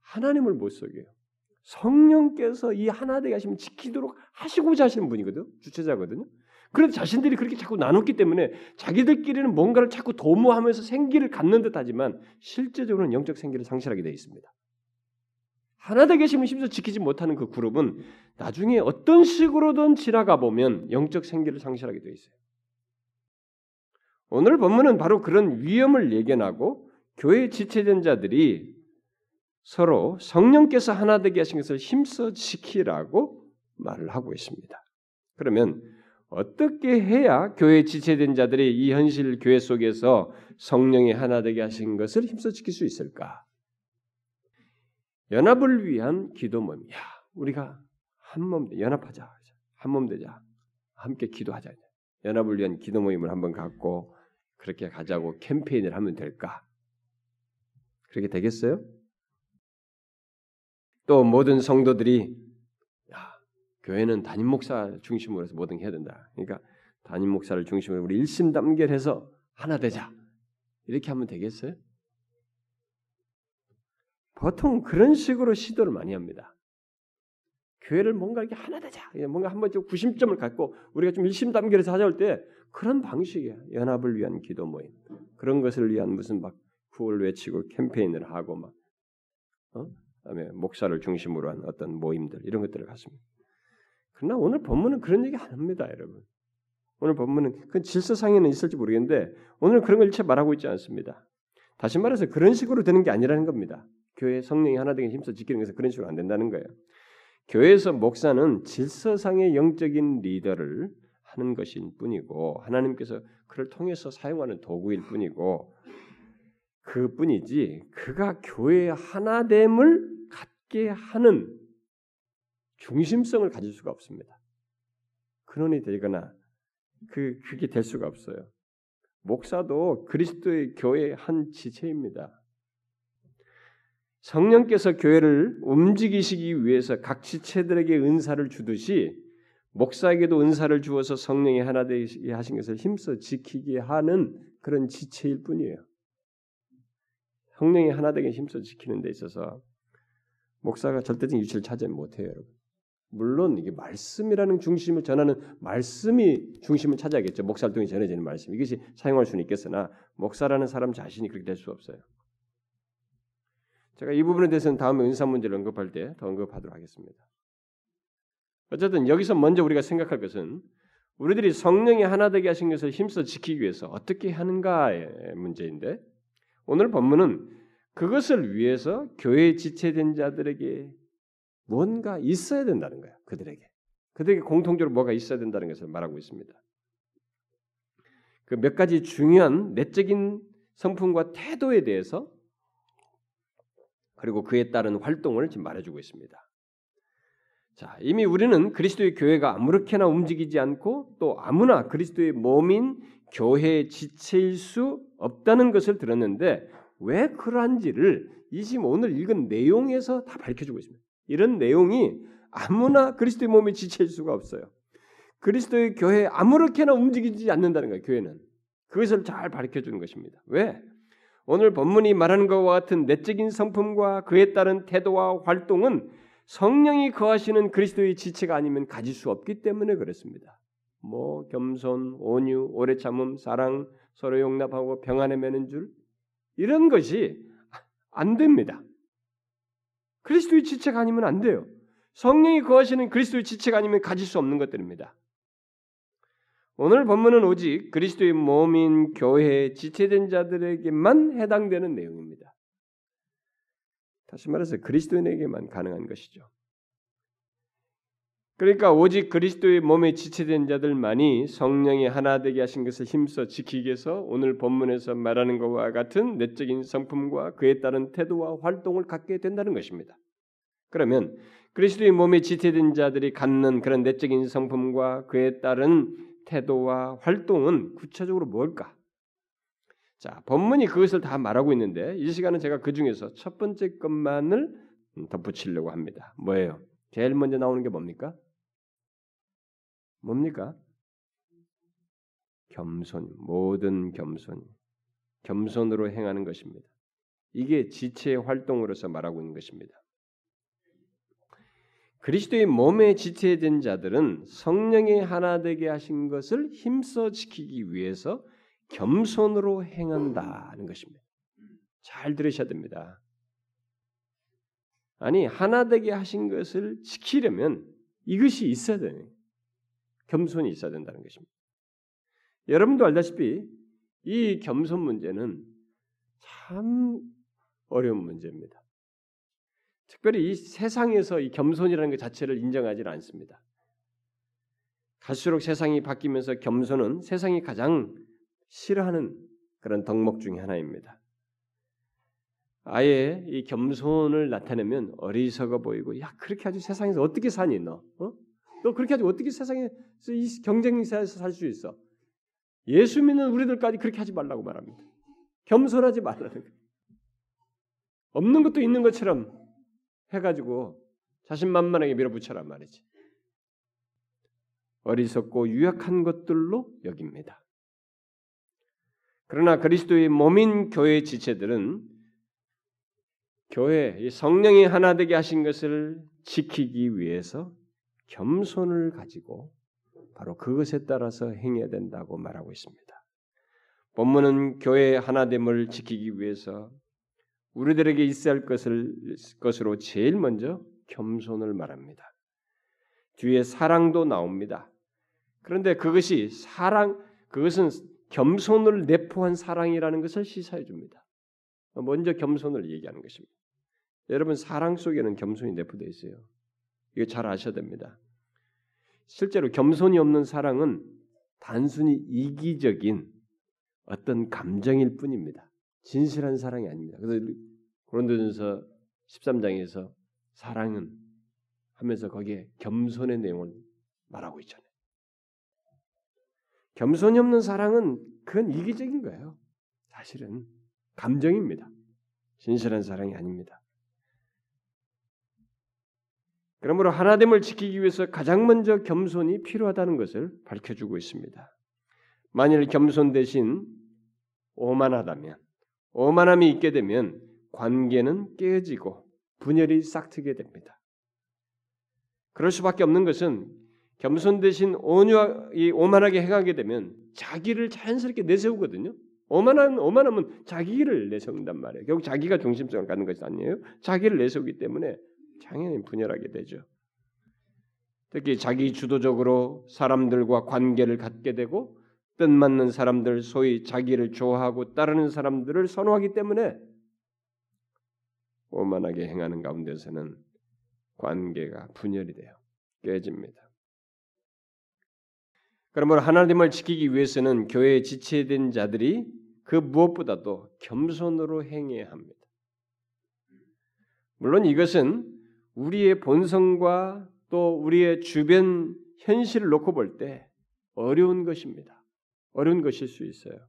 하나님을 못 속여요. 성령께서 이 하나 되게 하시면 지키도록 하시고자 하시는 분이거든요. 주체자거든요. 그런데 자신들이 그렇게 자꾸 나눴기 때문에 자기들끼리는 뭔가를 자꾸 도모하면서 생기를 갖는 듯하지만 실제적으로는 영적 생기를 상실하게 되어 있습니다. 하나 되게 하시면 심지어 지키지 못하는 그 그룹은 나중에 어떤 식으로든 지나가 보면 영적 생기를 상실하게 되어 있어요. 오늘 본문은 바로 그런 위험을 예견하고 교회의 지체된 자들이 서로 성령께서 하나 되게 하신 것을 힘써 지키라고 말을 하고 있습니다. 그러면 어떻게 해야 교회의 지체된 자들이 이 현실 교회 속에서 성령이 하나 되게 하신 것을 힘써 지킬 수 있을까? 연합을 위한 기도 모임이야. 우리가 한 몸 연합하자. 한 몸 되자. 함께 기도하자. 연합을 위한 기도 모임을 한번 갖고 그렇게 가자고 캠페인을 하면 될까? 그렇게 되겠어요? 또 모든 성도들이 야, 교회는 담임 목사 중심으로 해서 뭐든 해야 된다. 그러니까 담임 목사를 중심으로 우리 일심단결해서 하나 되자. 이렇게 하면 되겠어요? 보통 그런 식으로 시도를 많이 합니다. 교회를 뭔가 이렇게 하나 되자. 뭔가 한번 좀 구심점을 갖고 우리가 좀 일심단결해서 하자 할 때 그런 방식이에요. 연합을 위한 기도 모임. 그런 것을 위한 무슨 막 구호를 외치고 캠페인을 하고 막 어? 그다음에 목사를 중심으로 한 어떤 모임들 이런 것들을 갖습니다. 그러나 오늘 본문은 그런 얘기 안 합니다. 여러분. 오늘 본문은 그 질서상에는 있을지 모르겠는데 오늘 그런 걸 일체 말하고 있지 않습니다. 다시 말해서 그런 식으로 되는 게 아니라는 겁니다. 교회 성령이 하나 되게 힘써 지키는 것은 그런 식으로 안 된다는 거예요. 교회에서 목사는 질서상의 영적인 리더를 하는 것일 뿐이고 하나님께서 그를 통해서 사용하는 도구일 뿐이고 그뿐이지 그가 교회의 하나됨을 갖게 하는 중심성을 가질 수가 없습니다. 근원이 되거나 그, 그게 될 수가 없어요. 목사도 그리스도의 교회의 한 지체입니다. 성령께서 교회를 움직이시기 위해서 각 지체들에게 은사를 주듯이 목사에게도 은사를 주어서 성령이 하나 되게 하신 것을 힘써 지키게 하는 그런 지체일 뿐이에요. 성령이 하나 되게 힘써 지키는 데 있어서 목사가 절대적인 위치를 차지 못해요, 여러분. 물론 이게 말씀이라는 중심을 전하는 말씀이 중심을 차지하겠죠. 목사 활동이 전해지는 말씀. 이것이 사용할 수는 있겠으나 목사라는 사람 자신이 그렇게 될 수 없어요. 제가 이 부분에 대해서는 다음에 은사 문제를 언급할 때 더 언급하도록 하겠습니다. 어쨌든 여기서 먼저 우리가 생각할 것은 우리들이 성령이 하나 되게 하신 것을 힘써 지키기 위해서 어떻게 하는가의 문제인데, 오늘 본문은 그것을 위해서 교회에 지체된 자들에게 뭔가 있어야 된다는 거야. 그들에게. 그들에게 공통적으로 뭐가 있어야 된다는 것을 말하고 있습니다. 그 몇 가지 중요한 내적인 성품과 태도에 대해서 그리고 그에 따른 활동을 지금 말해주고 있습니다. 자, 이미 우리는 그리스도의 교회가 아무렇게나 움직이지 않고 또 아무나 그리스도의 몸인 교회의 지체일 수 없다는 것을 들었는데 왜 그러한지를 이 지금 오늘 읽은 내용에서 다 밝혀주고 있습니다. 이런 내용이 아무나 그리스도의 몸의 지체일 수가 없어요. 그리스도의 교회 아무렇게나 움직이지 않는다는 거예요. 교회는. 그것을 잘 밝혀주는 것입니다. 왜? 오늘 본문이 말하는 것과 같은 내적인 성품과 그에 따른 태도와 활동은 성령이 거하시는 그리스도의 지체가 아니면 가질 수 없기 때문에 그렇습니다. 뭐 겸손, 온유, 오래 참음, 사랑, 서로 용납하고 평안에 매는 줄 이런 것이 안 됩니다. 그리스도의 지체가 아니면 안 돼요. 성령이 거하시는 그리스도의 지체가 아니면 가질 수 없는 것들입니다. 오늘 본문은 오직 그리스도의 몸인 교회에 지체된 자들에게만 해당되는 내용입니다. 다시 말해서 그리스도인에게만 가능한 것이죠. 그러니까 오직 그리스도의 몸에 지체된 자들만이 성령이 하나 되게 하신 것을 힘써 지키기 위해서 오늘 본문에서 말하는 것과 같은 내적인 성품과 그에 따른 태도와 활동을 갖게 된다는 것입니다. 그러면 그리스도의 몸에 지체된 자들이 갖는 그런 내적인 성품과 그에 따른 태도와 활동은 구체적으로 뭘까? 자, 본문이 그것을 다 말하고 있는데 이 시간은 제가 그 중에서 첫 번째 것만을 덧붙이려고 합니다. 뭐예요? 제일 먼저 나오는 게 뭡니까? 뭡니까? 겸손, 모든 겸손, 겸손으로 행하는 것입니다. 이게 지체의 활동으로서 말하고 있는 것입니다. 그리스도의 몸에 지체된 자들은 성령의 하나 되게 하신 것을 힘써 지키기 위해서 겸손으로 행한다는 것입니다. 잘 들으셔야 됩니다. 아니 하나 되게 하신 것을 지키려면 이것이 있어야 되네. 겸손이 있어야 된다는 것입니다. 여러분도 알다시피 이 겸손 문제는 참 어려운 문제입니다. 특별히 이 세상에서 이 겸손이라는 것 자체를 인정하지는 않습니다. 갈수록 세상이 바뀌면서 겸손은 세상이 가장 싫어하는 그런 덕목 중에 하나입니다. 아예 이 겸손을 나타내면 어리석어 보이고, 야 그렇게 아주 세상에서 어떻게 사니 너? 어? 너 그렇게 아주 어떻게 세상에서 이 경쟁사에서 살 수 있어? 예수 믿는 우리들까지 그렇게 하지 말라고 말합니다. 겸손하지 말라는 거예요. 없는 것도 있는 것처럼 해가지고 자신만만하게 밀어붙여란 말이지. 어리석고 유약한 것들로 여깁니다. 그러나 그리스도의 몸인 교회의 지체들은 교회, 성령이 하나 되게 하신 것을 지키기 위해서 겸손을 가지고 바로 그것에 따라서 행해야 된다고 말하고 있습니다. 본문은 교회의 하나됨을 지키기 위해서 우리들에게 있어야 할 것을, 것으로 제일 먼저 겸손을 말합니다. 뒤에 사랑도 나옵니다. 그런데 그것이 사랑, 그것은 겸손을 내포한 사랑이라는 것을 시사해 줍니다. 먼저 겸손을 얘기하는 것입니다. 여러분 사랑 속에는 겸손이 내포되어 있어요. 이거 잘 아셔야 됩니다. 실제로 겸손이 없는 사랑은 단순히 이기적인 어떤 감정일 뿐입니다. 진실한 사랑이 아닙니다. 그래서 고린도전서 십삼 장에서 사랑은 하면서 거기에 겸손의 내용을 말하고 있잖아요. 겸손이 없는 사랑은 그건 이기적인 거예요. 사실은 감정입니다. 진실한 사랑이 아닙니다. 그러므로 하나됨을 지키기 위해서 가장 먼저 겸손이 필요하다는 것을 밝혀주고 있습니다. 만일 겸손 대신 오만하다면, 오만함이 있게 되면 관계는 깨어지고 분열이 싹트게 됩니다. 그럴 수밖에 없는 것은 겸손 대신 온유하게, 오만하게 행하게 되면 자기를 자연스럽게 내세우거든요. 오만한, 오만하면 자기를 내세운단 말이에요. 결국 자기가 중심성을 갖는 것이 아니에요. 자기를 내세우기 때문에 당연히 분열하게 되죠. 특히 자기 주도적으로 사람들과 관계를 갖게 되고 뜻맞는 사람들, 소위 자기를 좋아하고 따르는 사람들을 선호하기 때문에 오만하게 행하는 가운데서는 관계가 분열이 돼요. 깨집니다. 그러므로 하나님을 지키기 위해서는 교회에 지체된 자들이 그 무엇보다도 겸손으로 행해야 합니다. 물론 이것은 우리의 본성과 또 우리의 주변 현실을 놓고 볼 때 어려운 것입니다. 어려운 것일 수 있어요.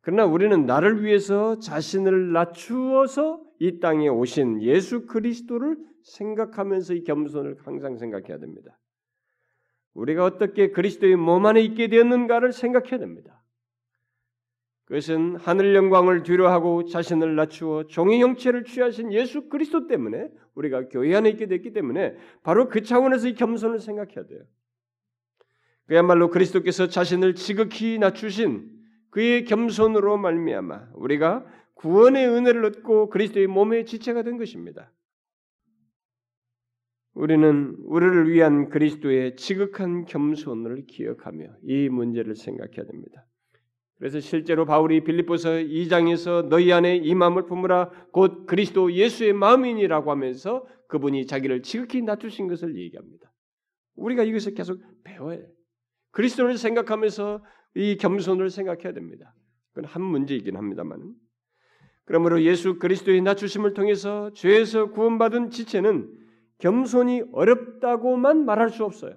그러나 우리는 나를 위해서 자신을 낮추어서 이 땅에 오신 예수 그리스도를 생각하면서 이 겸손을 항상 생각해야 됩니다. 우리가 어떻게 그리스도의 몸 안에 있게 되었는가를 생각해야 됩니다. 그것은 하늘 영광을 뒤로하고 자신을 낮추어 종의 형체를 취하신 예수 그리스도 때문에 우리가 교회 안에 있게 됐기 때문에 바로 그 차원에서 이 겸손을 생각해야 돼요. 그야말로 그리스도께서 자신을 지극히 낮추신 그의 겸손으로 말미암아 우리가 구원의 은혜를 얻고 그리스도의 몸의 지체가 된 것입니다. 우리는 우리를 위한 그리스도의 지극한 겸손을 기억하며 이 문제를 생각해야 됩니다. 그래서 실제로 바울이 빌립보서 이 장에서 너희 안에 이 마음을 품으라 곧 그리스도 예수의 마음이니라고 하면서 그분이 자기를 지극히 낮추신 것을 얘기합니다. 우리가 이것을 계속 배워야 해요. 그리스도를 생각하면서 이 겸손을 생각해야 됩니다. 그건 한 문제이긴 합니다만 그러므로 예수 그리스도의 낮추심을 통해서 죄에서 구원받은 지체는 겸손이 어렵다고만 말할 수 없어요.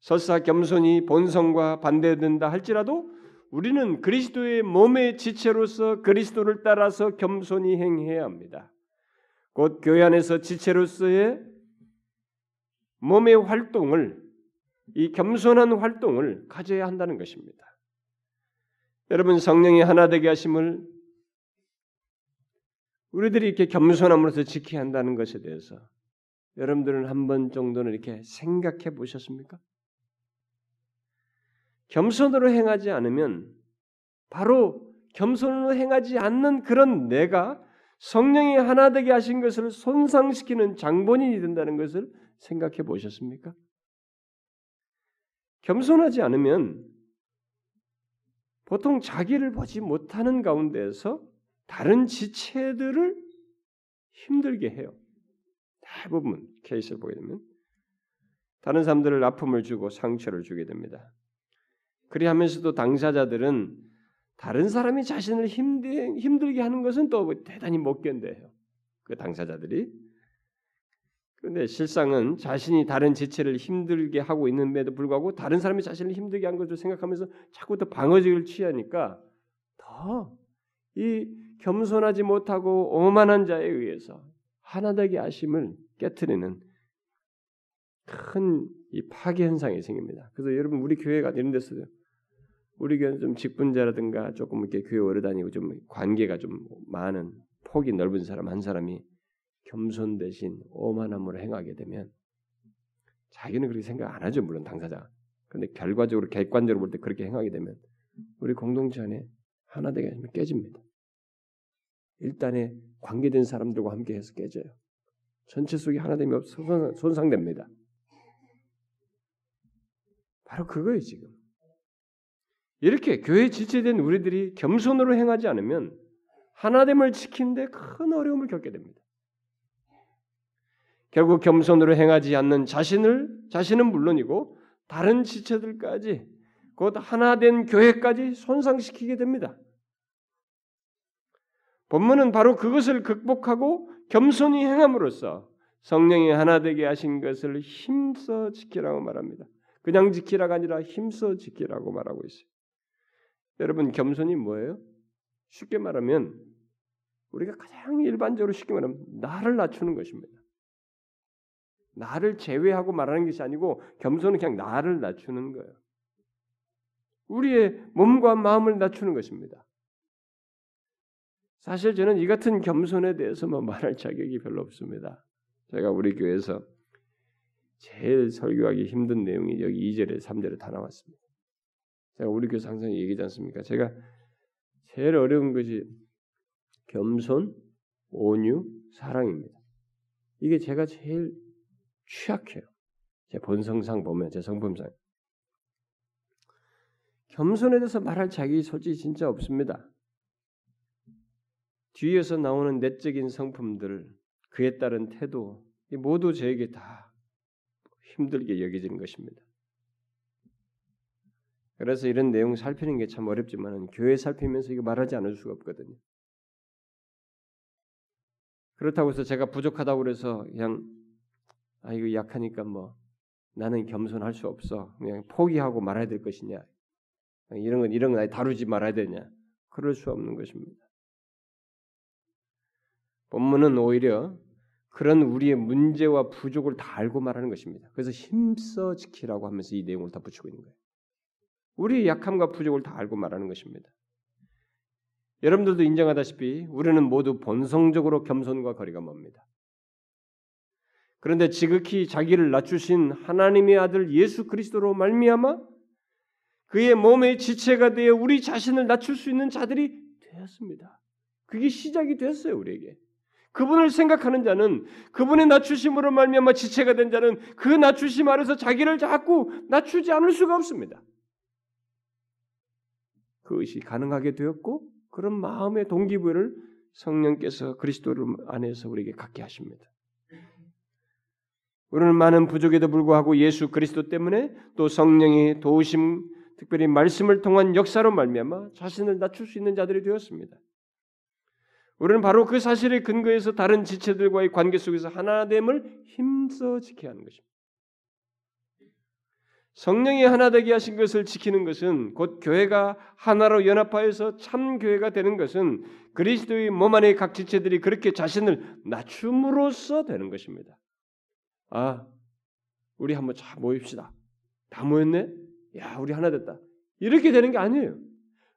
설사 겸손이 본성과 반대된다 할지라도 우리는 그리스도의 몸의 지체로서 그리스도를 따라서 겸손히 행해야 합니다. 곧 교회 안에서 지체로서의 몸의 활동을 이 겸손한 활동을 가져야 한다는 것입니다. 여러분 성령이 하나 되게 하심을 우리들이 이렇게 겸손함으로써 지켜야 한다는 것에 대해서 여러분들은 한 번 정도는 이렇게 생각해 보셨습니까? 겸손으로 행하지 않으면 바로 겸손으로 행하지 않는 그런 내가 성령이 하나 되게 하신 것을 손상시키는 장본인이 된다는 것을 생각해 보셨습니까? 겸손하지 않으면 보통 자기를 보지 못하는 가운데에서 다른 지체들을 힘들게 해요. 대부분 케이스를 보게 되면 다른 사람들을 아픔을 주고 상처를 주게 됩니다. 그리하면서도 당사자들은 다른 사람이 자신을 힘들, 힘들게 하는 것은 또 대단히 못 견뎌요. 그 당사자들이. 그런데 실상은 자신이 다른 지체를 힘들게 하고 있는데도 불구하고 다른 사람이 자신을 힘들게 한 것을 생각하면서 자꾸 더 방어적을 취하니까 더 이 겸손하지 못하고 오만한 자에 의해서 하나되게 하심을 깨트리는 큰 이 파괴 현상이 생깁니다. 그래서 여러분 우리 교회가 이런 데서도 우리 교회는 좀 직분자라든가 조금 이렇게 교회 오래 다니고 좀 관계가 좀 많은 폭이 넓은 사람 한 사람이 겸손 대신 오만함으로 행하게 되면 자기는 그렇게 생각 안 하죠. 물론 당사자. 그런데 결과적으로 객관적으로 볼 때 그렇게 행하게 되면 우리 공동체 안에 하나 되게 하면 깨집니다. 일단에 관계된 사람들과 함께 해서 깨져요. 전체 속이 하나됨이 없어 손상됩니다. 바로 그거예요 지금. 이렇게 교회에 지체된 우리들이 겸손으로 행하지 않으면 하나됨을 지키는데 큰 어려움을 겪게 됩니다. 결국 겸손으로 행하지 않는 자신을 자신은 물론이고 다른 지체들까지 곧 하나된 교회까지 손상시키게 됩니다. 본문은 바로 그것을 극복하고 겸손히 행함으로써 성령이 하나 되게 하신 것을 힘써 지키라고 말합니다. 그냥 지키라가 아니라 힘써 지키라고 말하고 있어요. 여러분 겸손이 뭐예요? 쉽게 말하면 우리가 가장 일반적으로 쉽게 말하면 나를 낮추는 것입니다. 나를 제외하고 말하는 것이 아니고 겸손은 그냥 나를 낮추는 거예요. 우리의 몸과 마음을 낮추는 것입니다. 사실 저는 이 같은 겸손에 대해서만 말할 자격이 별로 없습니다. 제가 우리 교회에서 제일 설교하기 힘든 내용이 여기 이 절에 삼 절에 다 나왔습니다. 제가 우리 교회에서 항상 얘기하지 않습니까? 제가 제일 어려운 것이 겸손, 온유, 사랑입니다. 이게 제가 제일 취약해요. 제 본성상 보면, 제 성품상. 겸손에 대해서 말할 자격이 솔직히 진짜 없습니다. 뒤에서 나오는 내적인 성품들, 그에 따른 태도, 모두 저에게 다 힘들게 여겨지는 것입니다. 그래서 이런 내용 살피는 게 참 어렵지만 교회 살피면서 이거 말하지 않을 수가 없거든요. 그렇다고 해서 제가 부족하다고 그래서 그냥 아 이거 약하니까 뭐 나는 겸손할 수 없어 그냥 포기하고 말아야 될 것이냐 이런 건 이런 건 아예 다루지 말아야 되냐 그럴 수 없는 것입니다. 본문은 오히려 그런 우리의 문제와 부족을 다 알고 말하는 것입니다. 그래서 힘써 지키라고 하면서 이 내용을 다 붙이고 있는 거예요. 우리의 약함과 부족을 다 알고 말하는 것입니다. 여러분들도 인정하다시피 우리는 모두 본성적으로 겸손과 거리가 멉니다. 그런데 지극히 자기를 낮추신 하나님의 아들 예수 그리스도로 말미암아 그의 몸의 지체가 되어 우리 자신을 낮출 수 있는 자들이 되었습니다. 그게 시작이 됐어요. 우리에게. 그분을 생각하는 자는 그분의 낮추심으로 말미암아 지체가 된 자는 그 낮추심 아래서 자기를 자꾸 낮추지 않을 수가 없습니다. 그것이 가능하게 되었고 그런 마음의 동기부여를 성령께서 그리스도 안에서 우리에게 갖게 하십니다. 우리는 많은 부족에도 불구하고 예수 그리스도 때문에 또 성령의 도우심, 특별히 말씀을 통한 역사로 말미암아 자신을 낮출 수 있는 자들이 되었습니다. 우리는 바로 그 사실의 근거에서 다른 지체들과의 관계 속에서 하나됨을 힘써 지켜야 하는 것입니다. 성령이 하나되게 하신 것을 지키는 것은 곧 교회가 하나로 연합하여서 참 교회가 되는 것은 그리스도의 몸 안의 각 지체들이 그렇게 자신을 낮춤으로써 되는 것입니다. 아, 우리 한번 자 모입시다. 다 모였네? 야, 우리 하나 됐다. 이렇게 되는 게 아니에요.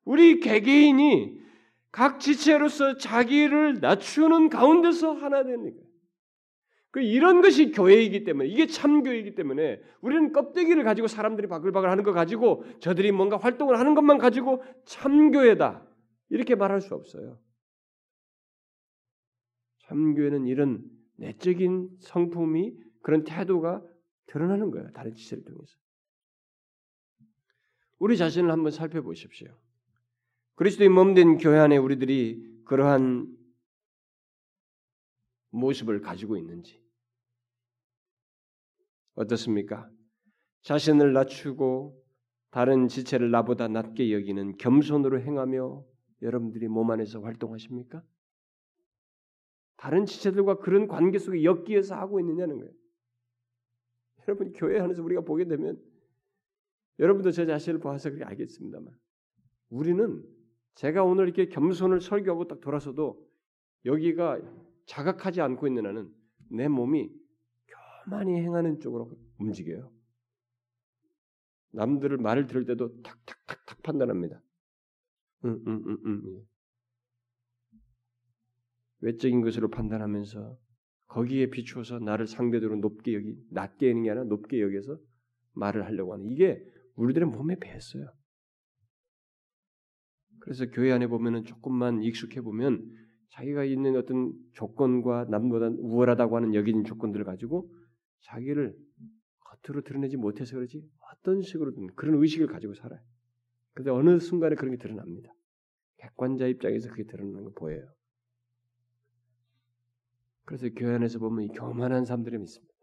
우리 개개인이 각 지체로서 자기를 낮추는 가운데서 하나 되는 거예요. 그 이런 것이 교회이기 때문에 이게 참교회이기 때문에 우리는 껍데기를 가지고 사람들이 바글바글 하는 거 가지고 저들이 뭔가 활동을 하는 것만 가지고 참교회다 이렇게 말할 수 없어요. 참교회는 이런 내적인 성품이 그런 태도가 드러나는 거예요. 다른 지체를 통해서. 우리 자신을 한번 살펴보십시오. 그리스도의 몸된 교회 안에 우리들이 그러한 모습을 가지고 있는지 어떻습니까? 자신을 낮추고 다른 지체를 나보다 낮게 여기는 겸손으로 행하며 여러분들이 몸 안에서 활동하십니까? 다른 지체들과 그런 관계 속에 엮여서 하고 있느냐는 거예요. 여러분 교회 안에서 우리가 보게 되면 여러분도 저 자신을 봐서 그렇게 알겠습니다만 우리는 제가 오늘 이렇게 겸손을 설교하고 딱 돌아서도 여기가 자각하지 않고 있는 나는 내 몸이 교만히 행하는 쪽으로 움직여요. 남들을 말을 들을 때도 탁탁탁탁 판단합니다. 응, 응, 응, 응. 외적인 것으로 판단하면서 거기에 비추어서 나를 상대적으로 높게 여기, 낮게 여기는 게 아니라 높게 여기서 말을 하려고 하는 이게 우리들의 몸에 배었어요. 그래서 교회 안에 보면은 조금만 익숙해 보면 자기가 있는 어떤 조건과 남보다 우월하다고 하는 여기는 조건들을 가지고 자기를 겉으로 드러내지 못해서 그러지 어떤 식으로든 그런 의식을 가지고 살아요. 그런데 어느 순간에 그런 게 드러납니다. 객관자 입장에서 그게 드러나는 거 보여요. 그래서 교회 안에서 보면 이 교만한 사람들이 있습니다.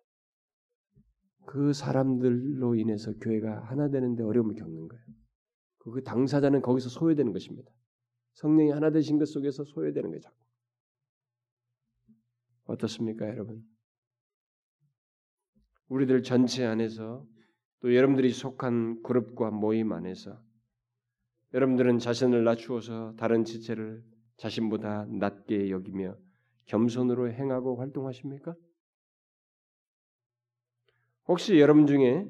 그 사람들로 인해서 교회가 하나 되는데 어려움을 겪는 거예요. 그 당사자는 거기서 소외되는 것입니다. 성령이 하나 되신 것 속에서 소외되는 거죠. 어떻습니까, 여러분? 우리들 전체 안에서 또 여러분들이 속한 그룹과 모임 안에서 여러분들은 자신을 낮추어서 다른 지체를 자신보다 낮게 여기며 겸손으로 행하고 활동하십니까? 혹시 여러분 중에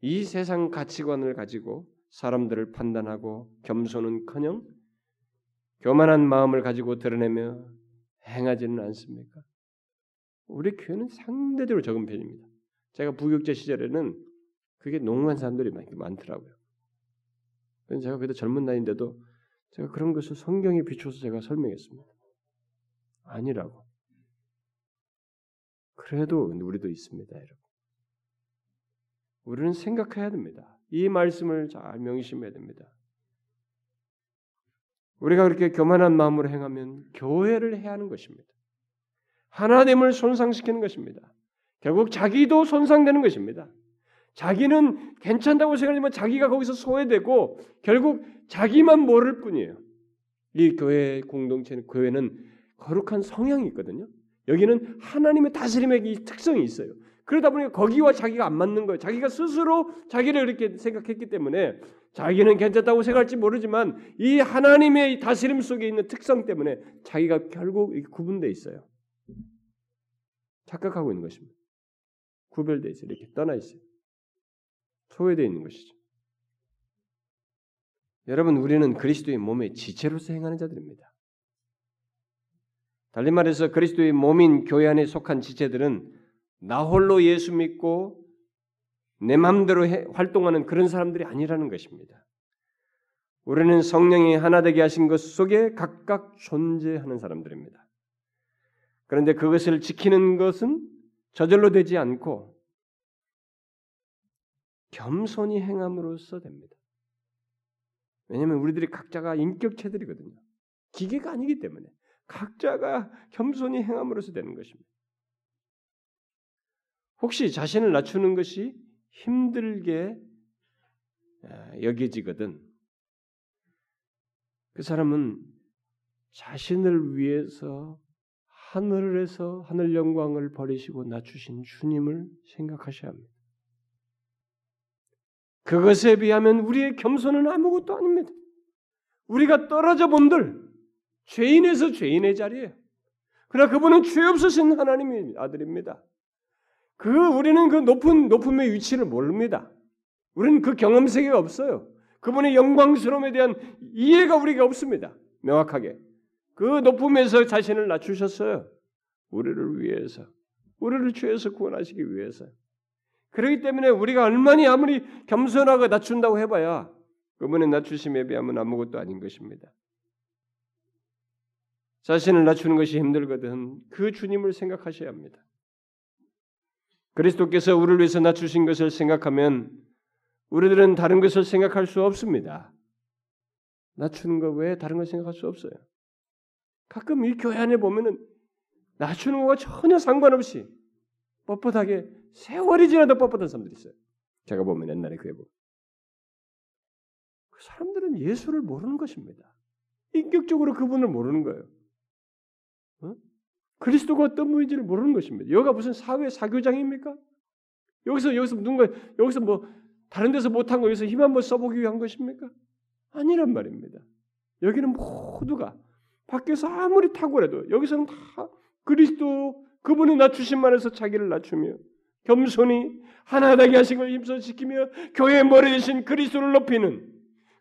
이 세상 가치관을 가지고 사람들을 판단하고 겸손은커녕 교만한 마음을 가지고 드러내며 행하지는 않습니까? 우리 교회는 상대적으로 적은 편입니다. 제가 부교육자 시절에는 그게 농후한 사람들이 많더라고요. 그래서 제가 그래도 젊은 나이인데도 제가 그런 것을 성경에 비춰서 제가 설명했습니다. 아니라고. 그래도 우리도 있습니다, 여러분. 우리는 생각해야 됩니다. 이 말씀을 잘 명심해야 됩니다. 우리가 그렇게 교만한 마음으로 행하면 교회를 해하는 것입니다. 하나님을 손상시키는 것입니다. 결국 자기도 손상되는 것입니다. 자기는 괜찮다고 생각하지만 자기가 거기서 소외되고 결국 자기만 모를 뿐이에요. 이 교회 공동체는 교회는 거룩한 성향이 있거든요. 여기는 하나님의 다스림의 이 특성이 있어요. 그러다 보니까 거기와 자기가 안 맞는 거예요. 자기가 스스로 자기를 이렇게 생각했기 때문에 자기는 괜찮다고 생각할지 모르지만 이 하나님의 다스림 속에 있는 특성 때문에 자기가 결국 구분되어 있어요. 착각하고 있는 것입니다. 구별되어 있어요. 이렇게 떠나 있어요. 소외되어 있는 것이죠. 여러분, 우리는 그리스도의 몸의 지체로서 행하는 자들입니다. 달리 말해서 그리스도의 몸인 교회 안에 속한 지체들은 나 홀로 예수 믿고 내 마음대로 해, 활동하는 그런 사람들이 아니라는 것입니다. 우리는 성령이 하나 되게 하신 것 속에 각각 존재하는 사람들입니다. 그런데 그것을 지키는 것은 저절로 되지 않고 겸손히 행함으로써 됩니다. 왜냐하면 우리들이 각자가 인격체들이거든요. 기계가 아니기 때문에 각자가 겸손히 행함으로써 되는 것입니다. 혹시 자신을 낮추는 것이 힘들게 여겨지거든 그 사람은 자신을 위해서 하늘에서 하늘 영광을 버리시고 낮추신 주님을 생각하셔야 합니다. 그것에 비하면 우리의 겸손은 아무것도 아닙니다. 우리가 떨어져 본들 죄인에서 죄인의 자리예요. 그러나 그분은 죄 없으신 하나님의 아들입니다. 그 우리는 그 높은 높음의 위치를 모릅니다. 우리는 그 경험 세계가 없어요. 그분의 영광스러움에 대한 이해가 우리가 없습니다. 명확하게 그 높음에서 자신을 낮추셨어요. 우리를 위해서, 우리를 죄에서 구원하시기 위해서. 그렇기 때문에 우리가 얼마니 아무리 겸손하게 낮춘다고 해봐야 그분의 낮추심에 비하면 아무것도 아닌 것입니다. 자신을 낮추는 것이 힘들거든 그 주님을 생각하셔야 합니다. 그리스도께서 우리를 위해서 낮추신 것을 생각하면 우리들은 다른 것을 생각할 수 없습니다. 낮추는 것 외에 다른 걸 생각할 수 없어요. 가끔 이 교회 안에 보면은 낮추는 것과 전혀 상관없이 뻣뻣하게 세월이 지나도 뻣뻣한 사람들이 있어요. 제가 보면 옛날에 교회 보면 그 사람들은 예수를 모르는 것입니다. 인격적으로 그분을 모르는 거예요. 어? 그리스도가 어떤 분인지를 모르는 것입니다. 여기가 무슨 사회 사교장입니까? 여기서 여기서 누군가 여기서 뭐 다른 데서 못한 거 여기서 힘 한번 써보기 위한 것입니까? 아니란 말입니다. 여기는 모두가 밖에서 아무리 탁월해도 여기서는 다 그리스도 그분이 낮추신 만에서 자기를 낮추며 겸손히 하나되게 하신 걸 힘써 지키며 교회의 머리 되신 그리스도를 높이는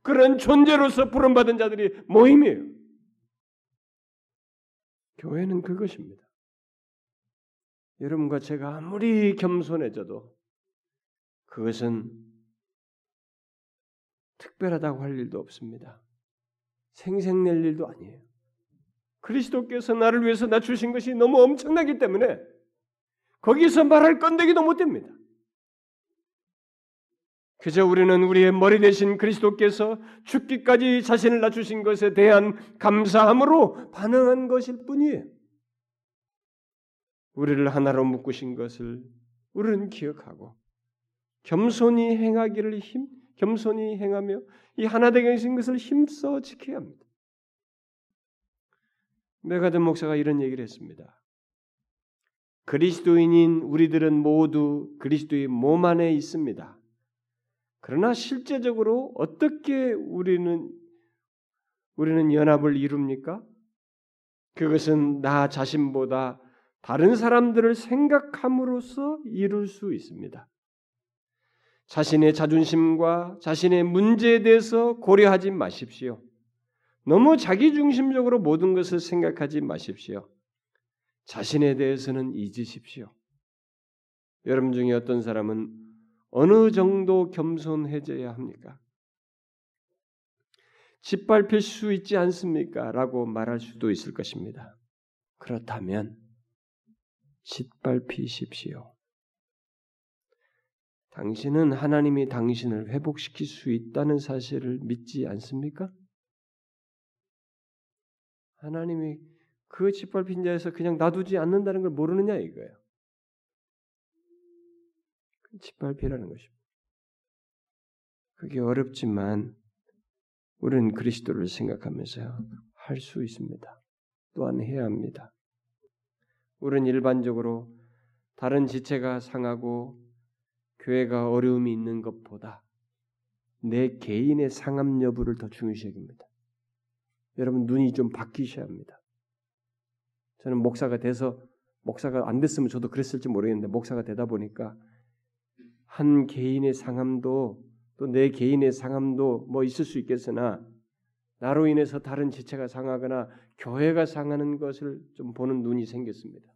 그런 존재로서 부름받은 자들이 모임이에요. 교회는 그것입니다. 여러분과 제가 아무리 겸손해져도 그것은 특별하다고 할 일도 없습니다. 생색낼 일도 아니에요. 그리스도께서 나를 위해서 낮추신 것이 너무 엄청나기 때문에 거기서 말할 건데기도 못됩니다. 그저 우리는 우리의 머리 대신 그리스도께서 죽기까지 자신을 낮추신 것에 대한 감사함으로 반응한 것일 뿐이에요. 우리를 하나로 묶으신 것을 우리는 기억하고 겸손히 행하기를 힘, 겸손히 행하며 이 하나되게 하신 것을 힘써 지켜야 합니다. 맥가든 목사가 이런 얘기를 했습니다. 그리스도인인 우리들은 모두 그리스도의 몸 안에 있습니다. 그러나 실제적으로 어떻게 우리는, 우리는 연합을 이룹니까? 그것은 나 자신보다 다른 사람들을 생각함으로써 이룰 수 있습니다. 자신의 자존심과 자신의 문제에 대해서 고려하지 마십시오. 너무 자기중심적으로 모든 것을 생각하지 마십시오. 자신에 대해서는 잊으십시오. 여러분 중에 어떤 사람은 어느 정도 겸손해져야 합니까? 짓밟힐 수 있지 않습니까? 라고 말할 수도 있을 것입니다. 그렇다면 짓밟히십시오. 당신은 하나님이 당신을 회복시킬 수 있다는 사실을 믿지 않습니까? 하나님이 그 짓밟힌 자에서 그냥 놔두지 않는다는 걸 모르느냐 이거예요. 짓밟히라는 것입니다. 그게 어렵지만 우리는 그리스도를 생각하면서 할 수 있습니다. 또한 해야 합니다. 우리는 일반적으로 다른 지체가 상하고 교회가 어려움이 있는 것보다 내 개인의 상함 여부를 더 중요시 여깁니다. 여러분 눈이 좀 바뀌셔야 합니다. 저는 목사가 돼서 목사가 안 됐으면 저도 그랬을지 모르겠는데 목사가 되다 보니까 한 개인의 상함도 또 내 개인의 상함도 뭐 있을 수 있겠으나 나로 인해서 다른 지체가 상하거나 교회가 상하는 것을 좀 보는 눈이 생겼습니다.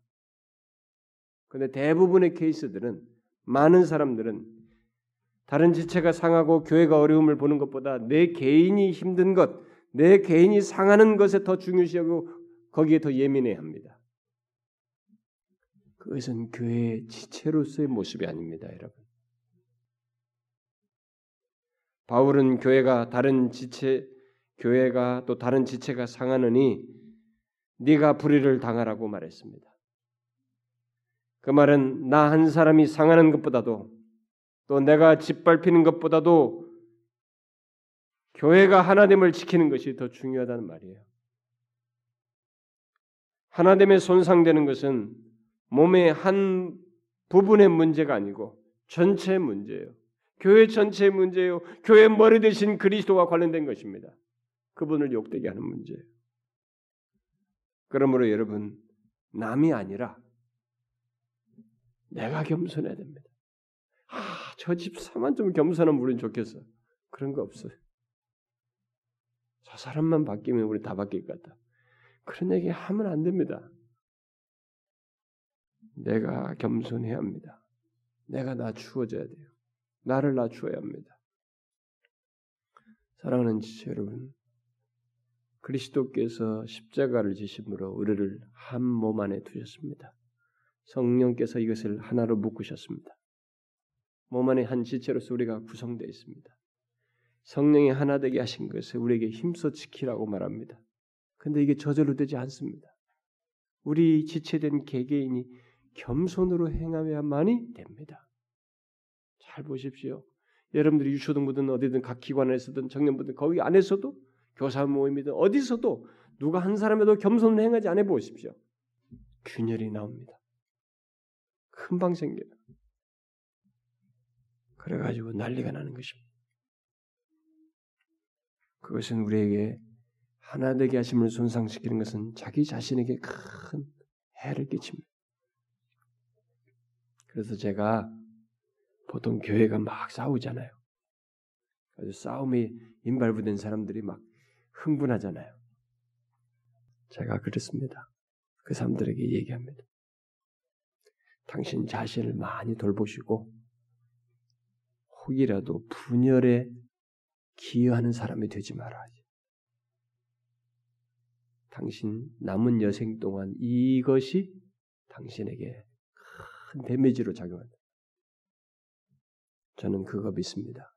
그런데 대부분의 케이스들은 많은 사람들은 다른 지체가 상하고 교회가 어려움을 보는 것보다 내 개인이 힘든 것, 내 개인이 상하는 것에 더 중요시하고 거기에 더 예민해야 합니다. 그것은 교회의 지체로서의 모습이 아닙니다, 여러분. 바울은 교회가 다른 지체, 교회가 또 다른 지체가 상하느니 네가 불의를 당하라고 말했습니다. 그 말은 나 한 사람이 상하는 것보다도 또 내가 짓밟히는 것보다도 교회가 하나됨을 지키는 것이 더 중요하다는 말이에요. 하나됨에 손상되는 것은 몸의 한 부분의 문제가 아니고 전체의 문제예요. 교회 전체의 문제예요. 교회 머리 대신 그리스도와 관련된 것입니다. 그분을 욕되게 하는 문제예요. 그러므로 여러분, 남이 아니라 내가 겸손해야 됩니다. 아, 저 집사만 좀 겸손하면 우린 좋겠어. 그런 거 없어요. 저 사람만 바뀌면 우리 다 바뀔 것 같다. 그런 얘기 하면 안 됩니다. 내가 겸손해야 합니다. 내가 낮추어져야 돼요. 나를 낮추어야 합니다. 사랑하는 지체 여러분, 그리스도께서 십자가를 지심으로 우리를 한 몸 안에 두셨습니다. 성령께서 이것을 하나로 묶으셨습니다. 몸 안에 한 지체로서 우리가 구성되어 있습니다. 성령이 하나 되게 하신 것을 우리에게 힘써 지키라고 말합니다. 근데 이게 저절로 되지 않습니다. 우리 지체된 개개인이 겸손으로 행하여야만이 됩니다. 잘 보십시오. 여러분들이 유초등부든 어디든 각 기관에서든 청년부든 거기 안에서도 교사 모임이든 어디서도 누가 한 사람에도 겸손을 행하지 않아 보십시오. 균열이 나옵니다. 금방 생겨요. 그래가지고 난리가 나는 것입니다. 그것은 우리에게 하나 되게 하심을 손상시키는 것은 자기 자신에게 큰 해를 끼칩니다. 그래서 제가 보통 교회가 막 싸우잖아요. 아주 싸움이 임발부된 사람들이 막 흥분하잖아요. 제가 그렇습니다. 그 사람들에게 얘기합니다. 당신 자신을 많이 돌보시고 혹이라도 분열에 기여하는 사람이 되지 말아야지. 당신 남은 여생 동안 이것이 당신에게 큰 데미지로 작용한다. 저는 그거 믿습니다.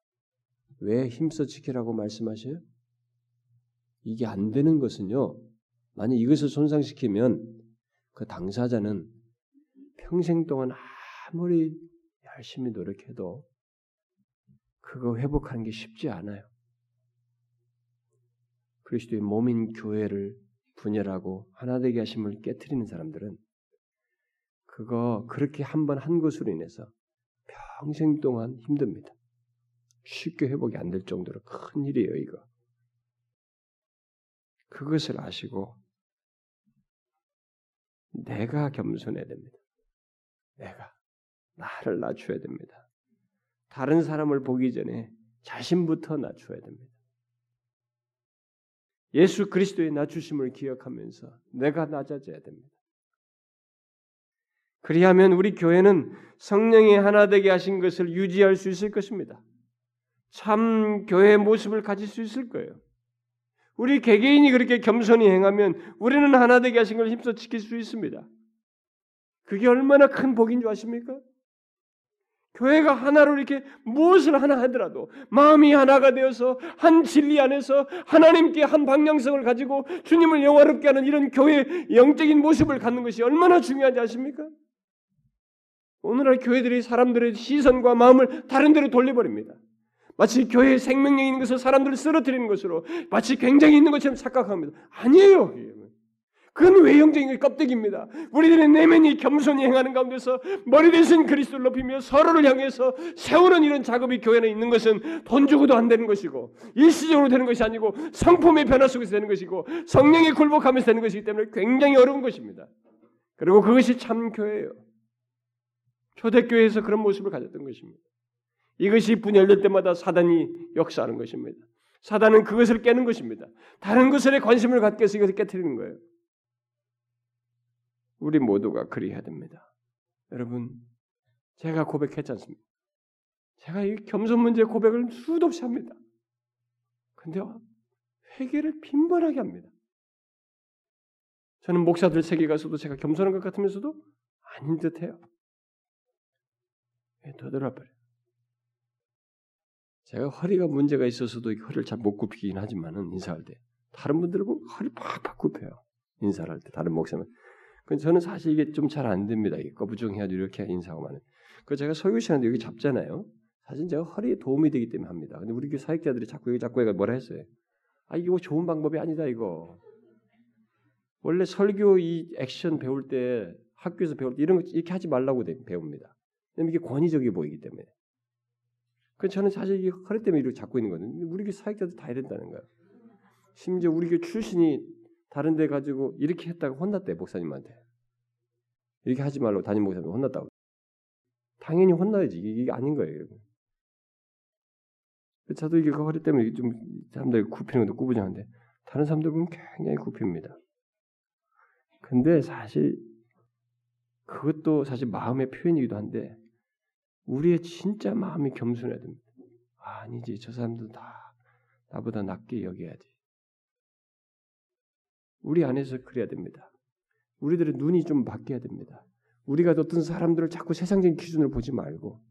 왜 힘써 지키라고 말씀하셔요? 이게 안 되는 것은요, 만약 이것을 손상시키면 그 당사자는 평생 동안 아무리 열심히 노력해도 그거 회복하는 게 쉽지 않아요. 그리스도의 몸인 교회를 분열하고 하나되게 하심을 깨트리는 사람들은 그거 그렇게 한 번 한 것으로 인해서 평생 동안 힘듭니다. 쉽게 회복이 안 될 정도로 큰 일이에요, 이거. 그것을 아시고 내가 겸손해야 됩니다. 내가 나를 낮춰야 됩니다. 다른 사람을 보기 전에 자신부터 낮춰야 됩니다. 예수 그리스도의 낮추심을 기억하면서 내가 낮아져야 됩니다. 그리하면 우리 교회는 성령이 하나 되게 하신 것을 유지할 수 있을 것입니다. 참 교회의 모습을 가질 수 있을 거예요. 우리 개개인이 그렇게 겸손히 행하면 우리는 하나 되게 하신 걸 힘써 지킬 수 있습니다. 그게 얼마나 큰 복인 줄 아십니까? 교회가 하나로 이렇게 무엇을 하나 하더라도 마음이 하나가 되어서 한 진리 안에서 하나님께 한 방향성을 가지고 주님을 영화롭게 하는 이런 교회의 영적인 모습을 갖는 것이 얼마나 중요한지 아십니까? 오늘날 교회들이 사람들의 시선과 마음을 다른 데로 돌려버립니다. 마치 교회의 생명력 있는 것을 사람들을 쓰러뜨리는 것으로 마치 굉장히 있는 것처럼 착각합니다. 아니에요. 그건 외형적인 껍데기입니다. 우리들의 내면이 겸손히 행하는 가운데서 머리 대신 그리스도를 높이며 서로를 향해서 세우는 이런 작업이 교회에 있는 것은 돈 주고도 안 되는 것이고 일시적으로 되는 것이 아니고 성품의 변화 속에서 되는 것이고 성령에 굴복하면서 되는 것이기 때문에 굉장히 어려운 것입니다. 그리고 그것이 참 교회예요. 초대교회에서 그런 모습을 가졌던 것입니다. 이것이 분열될 때마다 사단이 역사하는 것입니다. 사단은 그것을 깨는 것입니다. 다른 것에 관심을 갖게 해서 이것을 깨트리는 거예요. 우리 모두가 그리해야 됩니다. 여러분, 제가 고백했지 않습니까? 제가 이 겸손 문제 고백을 수도 없이 합니다. 근데 회개를 빈번하게 합니다. 저는 목사들 세계 가서도 제가 겸손한 것 같으면서도 아닌 듯해요. 되돌아버려요. 제가 허리가 문제가 있어서도 허리를 잘 못 굽히긴 하지만은 인사할 때 다른 분들 보면 허리 팍팍 굽혀요. 인사를 할 때 다른 목사면. 근데 저는 사실 이게 좀 잘 안 됩니다. 이게 거부정해가지고 이렇게 인사하고 마는. 그 제가 설교시간에 여기 잡잖아요. 사실 제가 허리에 도움이 되기 때문에 합니다. 근데 우리 그 사역자들이 자꾸 여기 자꾸 얘가 뭐라 했어요. 아 이거 좋은 방법이 아니다 이거. 원래 설교 이 액션 배울 때 학교에서 배울 때 이런 거 이렇게 하지 말라고 배웁니다. 왜냐면 이게 권위적이 보이기 때문에. 그 저는 사실 이 허리 때문에 이렇게 잡고 있는 거거든요. 우리 그 사역자들 다 이랬다는 거예요. 심지어 우리 그 출신이 다른 데 가지고 이렇게 했다고 혼났대 목사님한테. 이렇게 하지 말라고 담임 목사님한테 혼났다고. 당연히 혼나야지. 이게 아닌 거예요. 여러분. 저도 이게 허리 때문에 좀 사람들이 굽히는 것도 꾸부정한데 다른 사람들 보면 굉장히 굽힙니다. 근데 사실 그것도 사실 마음의 표현이기도 한데 우리의 진짜 마음이 겸손해야 됩니다. 아니지. 저 사람들은 다 나보다 낫게 여겨야지. 우리 안에서 그래야 됩니다. 우리들의 눈이 좀 바뀌어야 됩니다. 우리가 어떤 사람들을 자꾸 세상적인 기준으로 보지 말고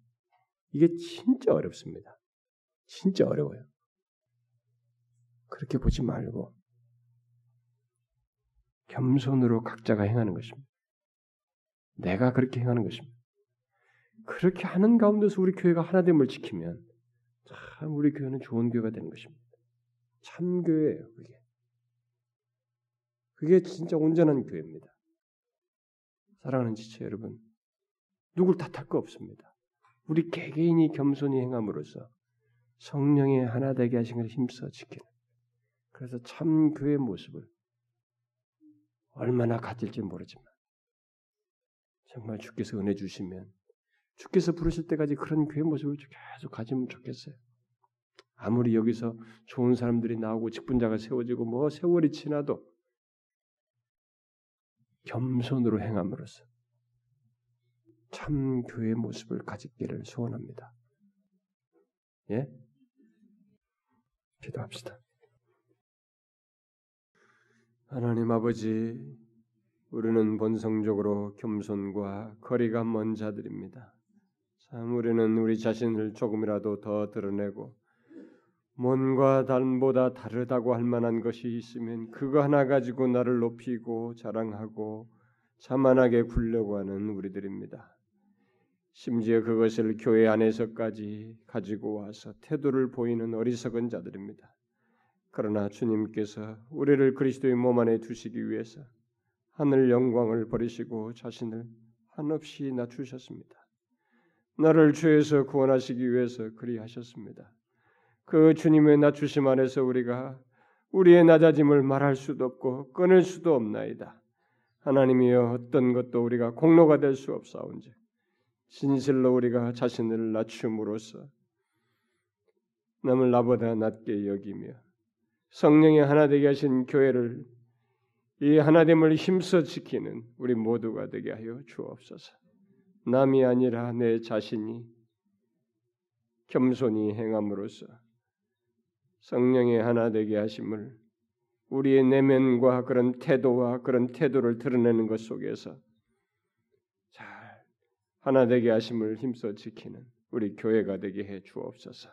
이게 진짜 어렵습니다. 진짜 어려워요. 그렇게 보지 말고 겸손으로 각자가 행하는 것입니다. 내가 그렇게 행하는 것입니다. 그렇게 하는 가운데서 우리 교회가 하나됨을 지키면 참 우리 교회는 좋은 교회가 되는 것입니다. 참 교회예요. 그게. 그게 진짜 온전한 교회입니다. 사랑하는 지체 여러분, 누굴 탓할 거 없습니다. 우리 개개인이 겸손히 행함으로써 성령의 하나 되게 하신 것을 힘써 지키는 그래서 참 교회의 모습을 얼마나 가질지 모르지만 정말 주께서 은혜 주시면 주께서 부르실 때까지 그런 교회의 모습을 계속 가지면 좋겠어요. 아무리 여기서 좋은 사람들이 나오고 직분자가 세워지고 뭐 세월이 지나도 겸손으로 행함으로써 참 교회의 모습을 가지기를 소원합니다. 예? 기도합시다. 하나님 아버지, 우리는 본성적으로 겸손과 거리가 먼 자들입니다. 참 우리는 우리 자신을 조금이라도 더 드러내고 뭔가 남보다 다르다고 할 만한 것이 있으면 그거 하나 가지고 나를 높이고 자랑하고 자만하게 굴려고 하는 우리들입니다. 심지어 그것을 교회 안에서까지 가지고 와서 태도를 보이는 어리석은 자들입니다. 그러나 주님께서 우리를 그리스도의 몸 안에 두시기 위해서 하늘 영광을 버리시고 자신을 한없이 낮추셨습니다. 나를 죄에서 구원하시기 위해서 그리하셨습니다. 그 주님의 낮추심 안에서 우리가 우리의 낮아짐을 말할 수도 없고 끊을 수도 없나이다. 하나님이여 어떤 것도 우리가 공로가 될 수 없사온즉 진실로 우리가 자신을 낮춤으로써 남을 나보다 낮게 여기며 성령의 하나 되게 하신 교회를 이 하나됨을 힘써 지키는 우리 모두가 되게 하여 주옵소서. 남이 아니라 내 자신이 겸손히 행함으로써 성령의 하나 되게 하심을 우리의 내면과 그런 태도와 그런 태도를 드러내는 것 속에서 잘 하나 되게 하심을 힘써 지키는 우리 교회가 되게 해 주옵소서.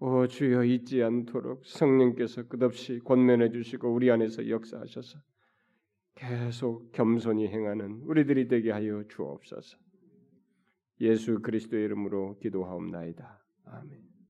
오 주여 잊지 않도록 성령께서 끝없이 권면해 주시고 우리 안에서 역사하셔서 계속 겸손히 행하는 우리들이 되게 하여 주옵소서. 예수 그리스도의 이름으로 기도하옵나이다. 아멘.